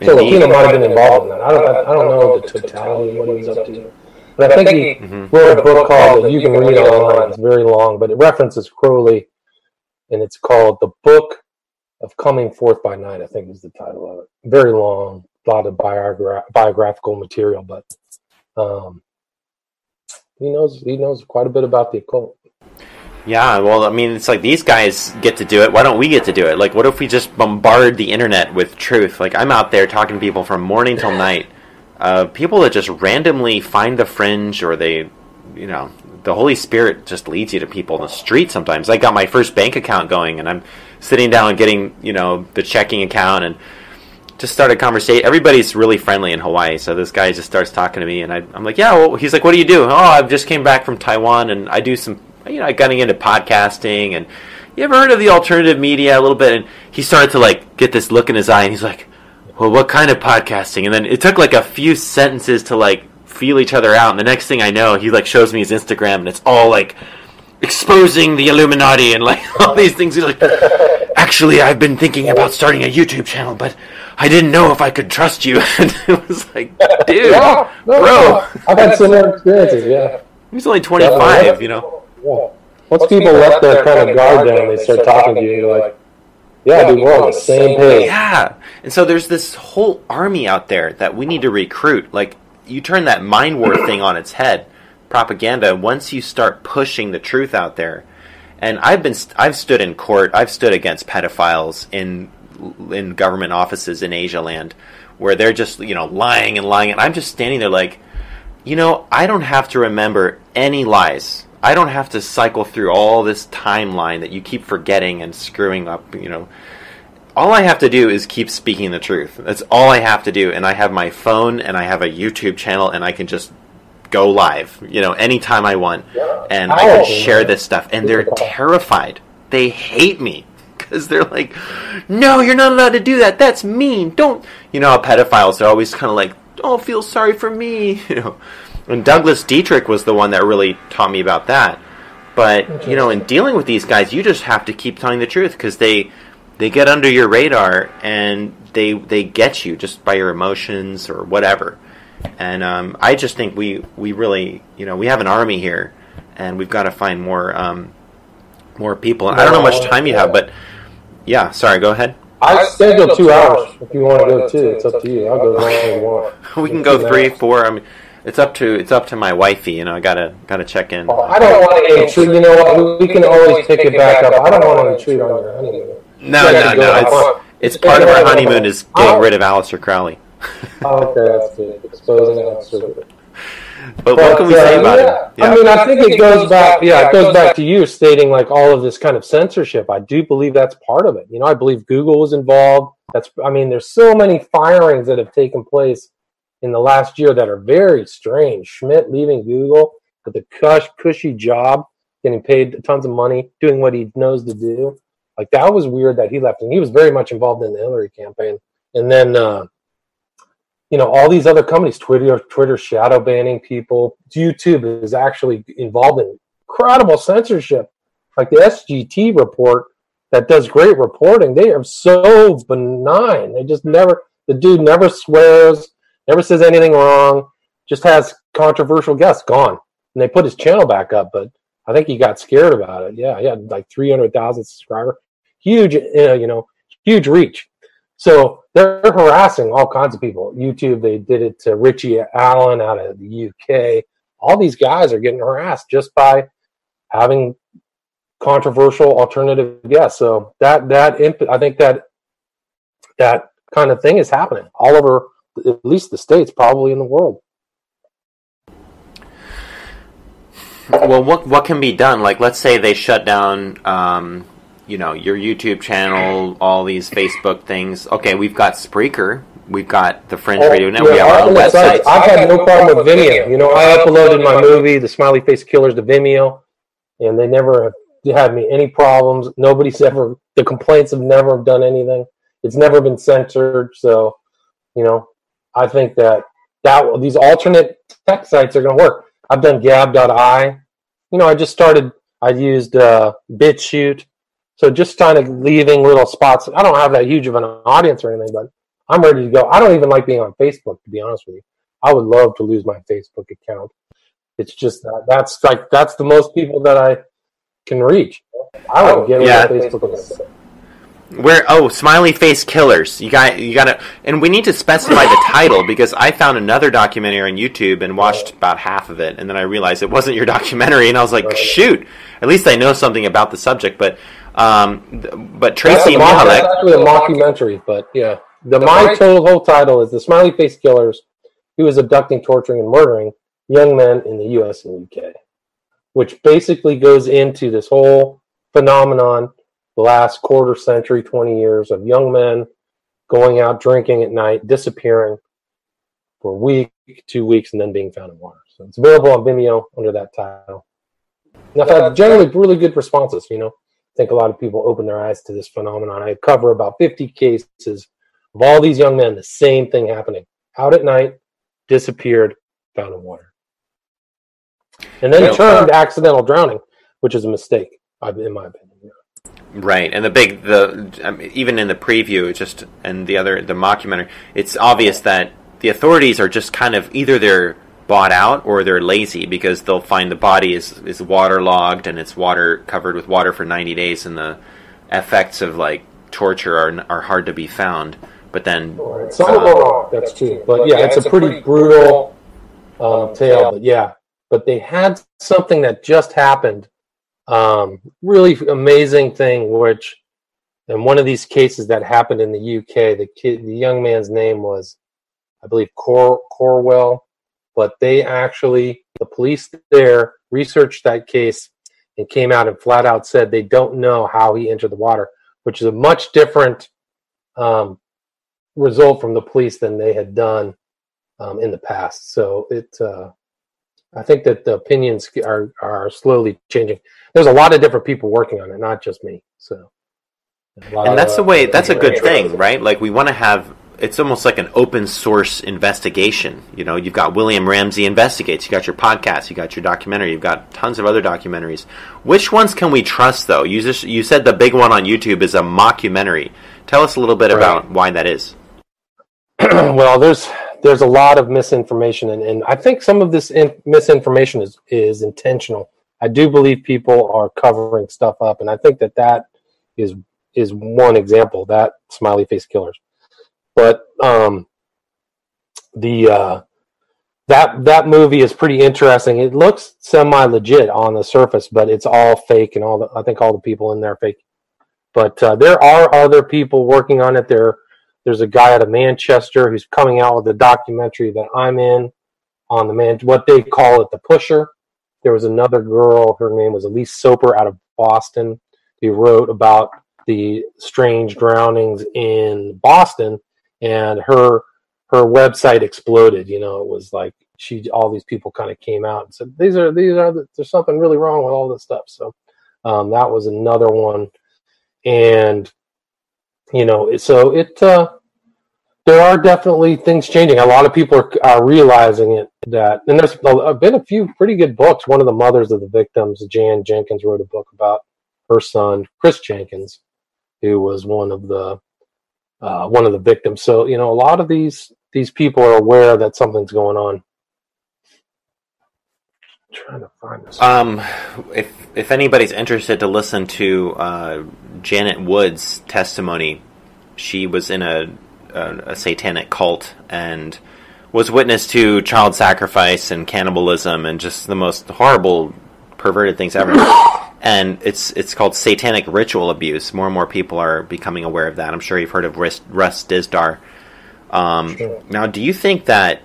So Latino might have been involved in that. I don't know the totality of what he's up to. But I think he wrote a book called, that you can read online, it's very long, but it references Crowley, and it's called The Book of Coming Forth by Night, I think is the title of it. Very long, a lot of biographical material, but he knows quite a bit about the occult. Yeah, well, I mean, it's like these guys get to do it. Why don't we get to do it? Like, what if we just bombard the internet with truth? Like, I'm out there talking to people from morning till night. People that just randomly find the fringe, or they, the Holy Spirit just leads you to people in the street sometimes. I got my first bank account going, and I'm sitting down and getting, the checking account, and just start a conversation. Everybody's really friendly in Hawaii, so this guy just starts talking to me, and I'm like, yeah, well, he's like, what do you do? Oh, I just came back from Taiwan, and I do some, I got into podcasting, and you ever heard of the alternative media a little bit? And he started to, get this look in his eye, and he's like, well, what kind of podcasting? And then it took a few sentences to feel each other out. And the next thing I know, he shows me his Instagram, and it's all exposing the Illuminati and all these things. He's like, actually, I've been thinking about starting a YouTube channel, but I didn't know if I could trust you. And it was like, dude, yeah, no, bro. I've had similar experiences, yeah. He's only 25, Yeah. Once people let their kind of guard down, they start talking to you, and you're like, yeah, dude, we're on the same page. Yeah, and so there's this whole army out there that we need to recruit. You turn that mind war thing on its head, propaganda, once you start pushing the truth out there. And I've stood in court, I've stood against pedophiles in government offices in Asia land, where they're just, lying and lying. And I'm just standing there I don't have to remember any lies. I don't have to cycle through all this timeline that you keep forgetting and screwing up, All I have to do is keep speaking the truth. That's all I have to do, and I have my phone, and I have a YouTube channel, and I can just go live, anytime I want, and I can share this stuff. And they're terrified. They hate me, because they're like, no, you're not allowed to do that. That's mean. Don't, pedophiles are always kind of like, oh, feel sorry for me, And Douglas Dietrich was the one that really taught me about that. But, in dealing with these guys, you just have to keep telling the truth, because they get under your radar, and they get you just by your emotions or whatever. And I just think we really, we have an army here, and we've got to find more people. And I don't know how much time you have, but, yeah, sorry, go ahead. I've scheduled 2 hours if you want to go too. It's up to you. I'll go as long as you want. We can go 3, 4, It's up to my wifey, I gotta check in. Oh, I don't want to intrude. You know what? We can always pick it back up. I don't want to intrude on your honeymoon. No. It's part of our honeymoon is getting rid of Aleister Crowley. Oh, okay, that's good. Exposing Aleister. But what can we say about it? Yeah. I think it goes back. Yeah, it goes back to you stating all of this kind of censorship. I do believe that's part of it. I believe Google was involved. There's so many firings that have taken place in the last year that are very strange. Schmidt leaving Google with a cushy job, getting paid tons of money, doing what he knows to do. That was weird that he left, and he was very much involved in the Hillary campaign. And then, all these other companies, Twitter shadow banning people. YouTube is actually involved in incredible censorship. The SGT report that does great reporting, they are so benign. They just the dude never swears. Never says anything wrong, just has controversial guests, gone. And they put his channel back up, but I think he got scared about it. Yeah, he had 300,000 subscribers. Huge, huge reach. So they're harassing all kinds of people. YouTube, they did it to Richie Allen out of the UK. All these guys are getting harassed just by having controversial alternative guests. So I think that kind of thing is happening all over, at least the States, probably in the world. Well, what can be done? Like, let's say they shut down, your YouTube channel, all these Facebook things. Okay, we've got Spreaker. We've got the Fringe Radio Network. We have our own websites. I've had no problem with Vimeo. You know, I uploaded my movie, The Smiley Face Killers, to Vimeo, and they never have had me any problems. The complaints have never done anything. It's never been censored. So, I think that these alternate tech sites are going to work. I've done gab.i. I used BitChute. So just kind of leaving little spots. I don't have that huge of an audience or anything, but I'm ready to go. I don't even like being on Facebook, to be honest with you. I would love to lose my Facebook account. It's just that's the most people that I can reach. I don't get rid of Facebook account. Smiley Face Killers. You gotta, and we need to specify the title, because I found another documentary on YouTube and watched about half of it, and then I realized it wasn't your documentary, and I was like, shoot, at least I know something about the subject. But but Tracy Mihalik, that's actually a mockumentary, but yeah, the whole title is The Smiley Face Killers, Who Is Abducting, Torturing, and Murdering Young Men in the U.S. and U.K., which basically goes into this whole phenomenon the last quarter century, 20 years, of young men going out drinking at night, disappearing for a week, 2 weeks, and then being found in water. So it's available on Vimeo under that title. And I've had generally really good responses. I think a lot of people open their eyes to this phenomenon. I cover about 50 cases of all these young men, the same thing happening. Out at night, disappeared, found in water. And then termed accidental drowning, which is a mistake, in my opinion. Right, and even in the preview, the mockumentary, it's obvious that the authorities are just kind of either they're bought out or they're lazy, because they'll find the body is waterlogged and it's water covered with water for 90 days, and the effects of torture are hard to be found. But then that's true. But yeah, it's a pretty brutal tale. But yeah, but they had something that just happened. Really amazing thing, which in one of these cases that happened in the UK, the young man's name was, I believe, Corwell, but the police there researched that case and came out and flat out said they don't know how he entered the water, which is a much different result from the police than they had done in the past. So I think that the opinions are slowly changing. There's a lot of different people working on it, not just me. So, that's a good thing, right? Like, we want to have, it's almost like an open source investigation. You've got William Ramsey Investigates, you got your podcast, you got your documentary, you've got tons of other documentaries. Which ones can we trust, though? You said the big one on YouTube is a mockumentary. Tell us a little bit about why that is. Well, there's a lot of misinformation, and I think some of this misinformation is intentional. I do believe people are covering stuff up, and I think that is one example, that Smiley Face Killers. But that movie is pretty interesting. It looks semi-legit on the surface, but it's all fake, and I think all the people in there are fake. But there are other people working on it. There's a guy out of Manchester who's coming out with a documentary that I'm in on what they call it, the pusher. There was another girl, her name was Elise Soper, out of Boston, who wrote about the strange drownings in Boston, and her website exploded. It was like all these people kind of came out and said, there's something really wrong with all this stuff. So that was another one. And so there are definitely things changing. A lot of people are realizing it. And there's been a few pretty good books. One of the mothers of the victims, Jan Jenkins, wrote a book about her son, Chris Jenkins, who was one of the victims. So, a lot of these people are aware that something's going on. I'm trying to find this. If anybody's interested to listen to Janet Wood's testimony she was in a satanic cult and was witness to child sacrifice and cannibalism and just the most horrible, perverted things ever. And it's called satanic ritual abuse. More and more people are becoming aware of that. I'm sure you've heard of Russ Dizdar. Sure. Now, do you think that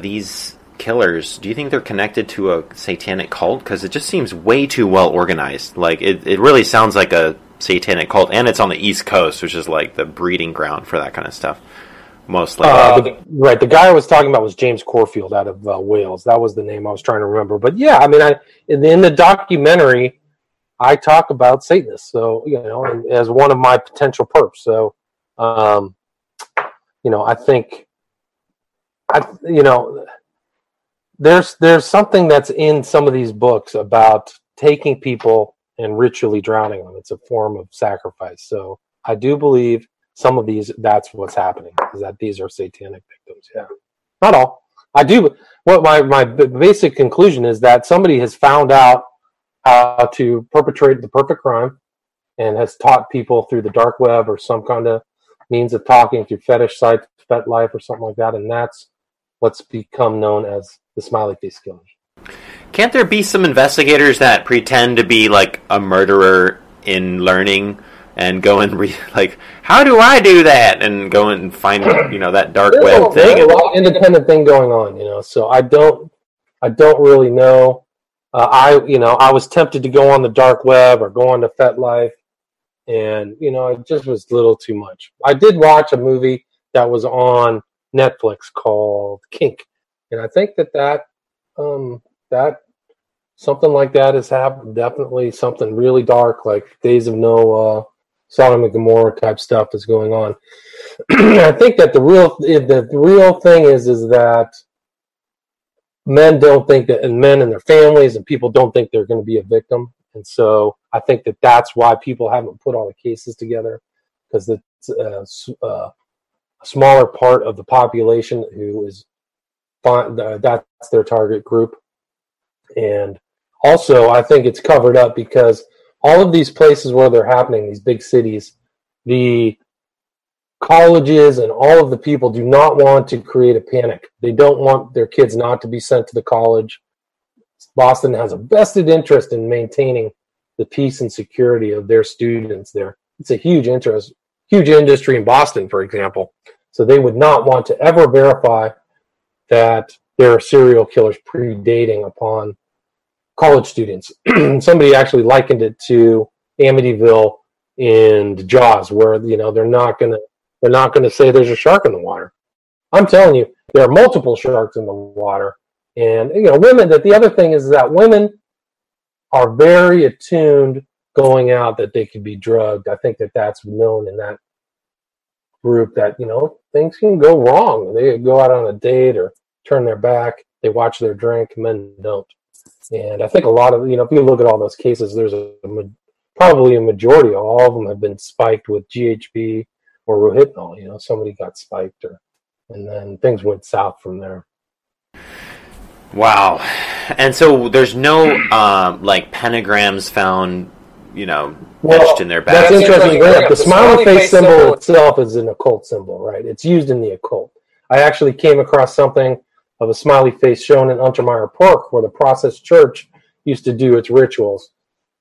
these killers, do you think they're connected to a satanic cult? Because it just seems way too well organized. Like, it really sounds like a satanic cult, and it's on the East Coast, which is like the breeding ground for that kind of stuff. Mostly. Right. The guy I was talking about was James Corfield out of Wales. That was the name I was trying to remember. But yeah, I mean, in the documentary, I talk about Satanists, so, you know, and as one of my potential perps. So, you know, I think, you know, there's something that's in some of these books about taking people and ritually drowning them. It's a form of sacrifice. So I do believe some of these, that's what's happening, is that these are satanic victims. Yeah, not all. I do. What my basic conclusion is that somebody has found out how to perpetrate the perfect crime and has taught people through the dark web or some kind of means of talking through fetish sites, FetLife or something like that, and that's what's become known as the smiley face killer. Can't there be some investigators that pretend to be like a murderer in learning? And go and like, how do I do that? And go and find, you know, that dark web thing. There's a lot of independent thing going on, you know. So I don't really know. I was tempted to go on the dark web or go on to FetLife, and you know, it just was a little too much. I did watch a movie that was on Netflix called Kink, and I think that something like that has happened. Definitely something really dark, like Days of Noah. Sodom and Gomorrah type stuff is going on. I think that the real thing is that men don't think that, and men and their families and people don't think they're going to be a victim. And so I think that that's why people haven't put all the cases together, because it's a smaller part of the population who is that's their target group. And also I think it's covered up because all of these places where they're happening, these big cities, the colleges and all of the people do not want to create a panic. They don't want their kids not to be sent to the college. Boston has a vested interest in maintaining the peace and security of their students there. It's a huge interest, huge industry in Boston, for example. So they would not want to ever verify that there are serial killers predating upon college students. Somebody actually likened it to Amityville and Jaws, where, you know, they're not gonna say there's a shark in the water. I'm telling you, there are multiple sharks in the water. And, you know, women, that the other thing is that women are very attuned going out that they could be drugged. I think that that's known in that group, that, you know, things can go wrong. They go out on a date or turn their back, they watch their drink, men don't. And I think a lot of, you know, if you look at all those cases, there's probably a majority of all of them have been spiked with GHB or Rohypnol. You know, somebody got spiked, and then things went south from there. Wow. And so there's no, like, pentagrams found, you know, etched in their back. That's interesting. The smiley face symbol itself is an occult symbol, right? It's used in the occult. I actually came across something of a smiley face shown in Untermeyer Park, where the Process Church used to do its rituals.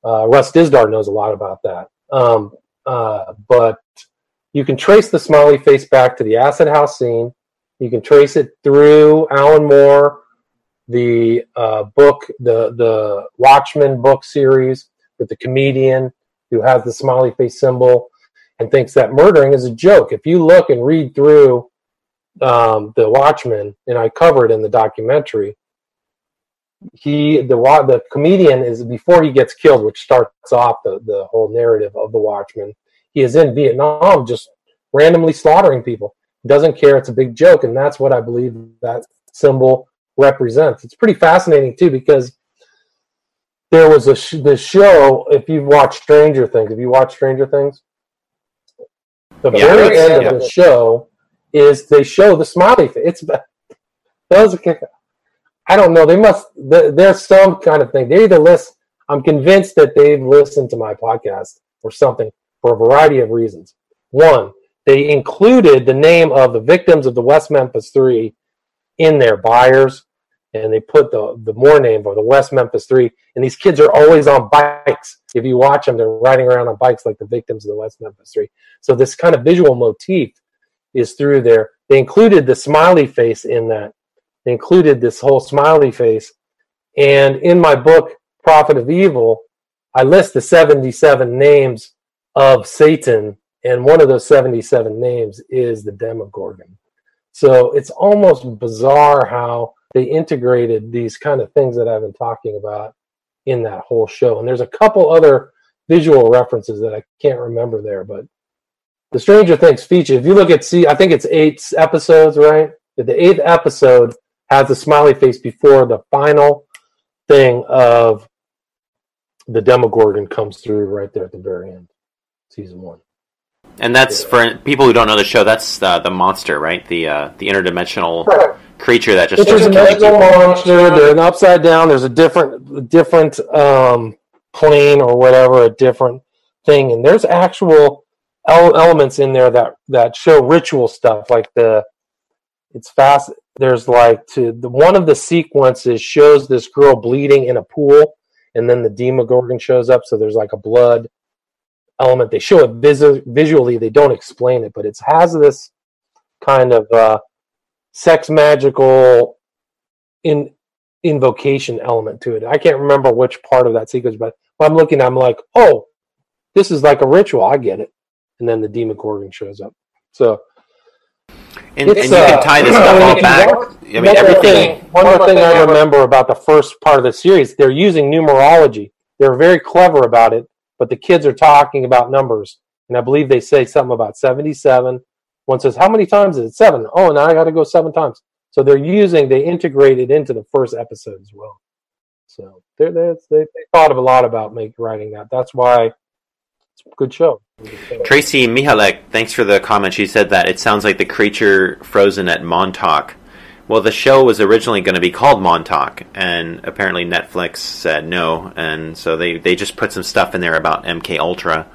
Russ Dizdar knows a lot about that. But you can trace the smiley face back to the acid house scene. You can trace it through Alan Moore, the book, the Watchmen book series with the comedian who has the smiley face symbol and thinks that murdering is a joke. If you look and read through the Watchman, and I covered in the documentary, the comedian is, before he gets killed, which starts off the whole narrative of the Watchman, he is in Vietnam just randomly slaughtering people. He doesn't care. It's a big joke, and that's what I believe that symbol represents. It's pretty fascinating too, because there was the show, if you've watched Stranger Things, the very end of the show is they show the smiley face. I don't know. They must. There's some kind of thing. They either list. I'm convinced that they've listened to my podcast or something for a variety of reasons. One, they included the name of the victims of the West Memphis Three in their buyers, and they put the more name for the West Memphis Three. And these kids are always on bikes. If you watch them, they're riding around on bikes like the victims of the West Memphis Three. So this kind of visual motif is through there. They included the smiley face in that. They included this whole smiley face. And in my book, Prophet of Evil, I list the 77 names of Satan, and one of those 77 names is the Demogorgon. So it's almost bizarre how they integrated these kind of things that I've been talking about in that whole show. And there's a couple other visual references that I can't remember there, but the Stranger Things feature, if you look at, I think it's 8 episodes, right? The 8th episode has the smiley face before the final thing of the Demogorgon comes through right there at the very end, season 1. And that's, for people who don't know the show, that's the monster, right? The interdimensional creature that just starts killing people. Monster. They're an upside down. There's a different plane or whatever, a different thing. And there's actual elements in there that show ritual stuff, like it's fast. There's one of the sequences shows this girl bleeding in a pool, and then the Demogorgon shows up. So there's like a blood element. They show it visually. They don't explain it, but it has this kind of sex magical invocation element to it. I can't remember which part of that sequence, but when I'm looking, I'm like, oh, this is like a ritual. I get it. And then the Demogorgon shows up. So, and you can tie this stuff all back. Everything. One more thing I remember about the first part of the series, they're using numerology. They're very clever about it, but the kids are talking about numbers. And I believe they say something about 77. One says, how many times is it? 7. Oh, now I got to go 7 times. So they integrated into the first episode as well. So they thought of a lot about writing that. That's why. Good show. Tracy Mihalek, thanks for the comment. She said that it sounds like the creature frozen at Montauk. Well, the show was originally going to be called Montauk, and apparently Netflix said no, and so they just put some stuff in there about MK Ultra,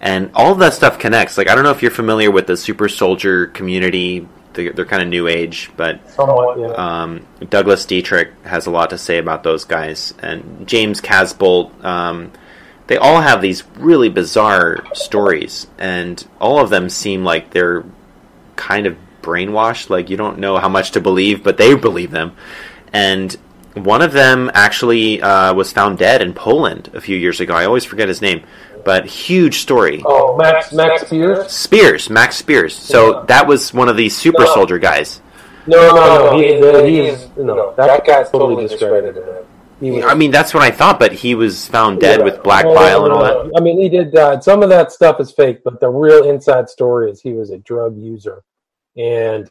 and all of that stuff connects. Like, I don't know if you're familiar with the super soldier community. They're kind of new age, but somewhat, yeah. Douglas Dietrich has a lot to say about those guys, and James Casbolt. They all have these really bizarre stories, and all of them seem like they're kind of brainwashed. Like, you don't know how much to believe, but they believe them. And one of them actually was found dead in Poland a few years ago. I always forget his name, but huge story. Oh, Max Spears? Max Spears. So that was one of these super soldier guys. No. That guy's totally discredited him. That's what I thought, but he was found dead with black bile and all that. He did die. Some of that stuff is fake, but the real inside story is he was a drug user. And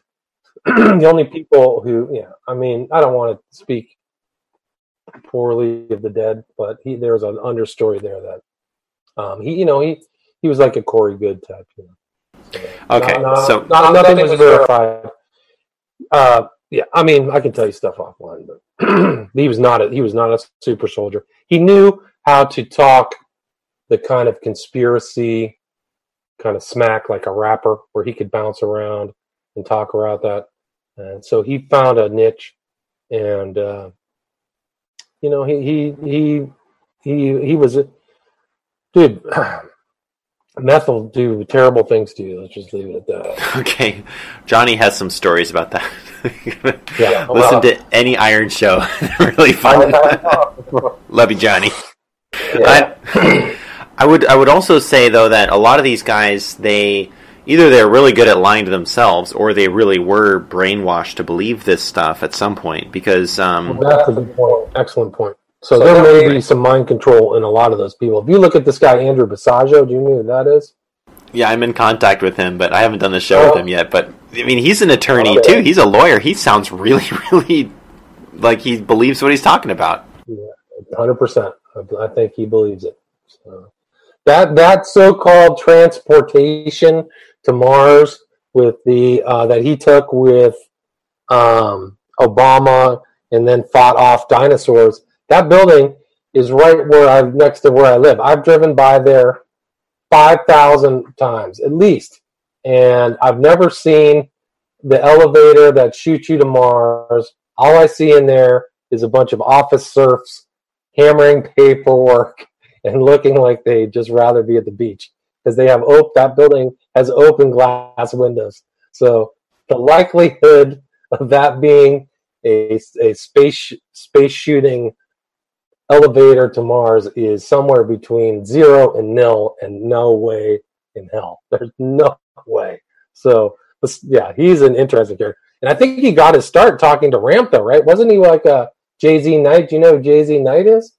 the only people who, I don't want to speak poorly of the dead, but there's an understory there that he was like a Corey Good type. Nothing was verified. I can tell you stuff offline, but he was not a super soldier. He knew how to talk the kind of conspiracy kind of smack like a rapper, where he could bounce around and talk around that. And so he found a niche, and he was a dude. Meth will do terrible things to you. Let's just leave it at that. Okay. Johnny has some stories about that. Yeah, listen to any Iron show. Really fun. Love you, Johnny. Yeah. I would also say, though, that a lot of these guys, they're really good at lying to themselves, or they really were brainwashed to believe this stuff at some point, because... that's a good point. Excellent point. So there may be some mind control in a lot of those people. If you look at this guy, Andrew Basaggio, do you know who that is? Yeah, I'm in contact with him, but I haven't done the show with him yet. But, he's an attorney, too. He's a lawyer. He sounds really, really like he believes what he's talking about. Yeah, 100%. I think he believes it. So that so-called transportation to Mars with the that he took with Obama and then fought off dinosaurs, that building is right where next to where I live. I've driven by there 5,000 times at least, and I've never seen the elevator that shoots you to Mars. All I see in there is a bunch of office serfs hammering paperwork and looking like they'd just rather be at the beach, because they have that building has open glass windows. So the likelihood of that being a space shooting elevator to Mars is somewhere between zero and nil, and no way in hell. There's no way. So yeah, he's an interesting character. And I think he got his start talking to Ramtha, right? Wasn't he like a Jay-Z Knight? Do you know who Jay-Z Knight is?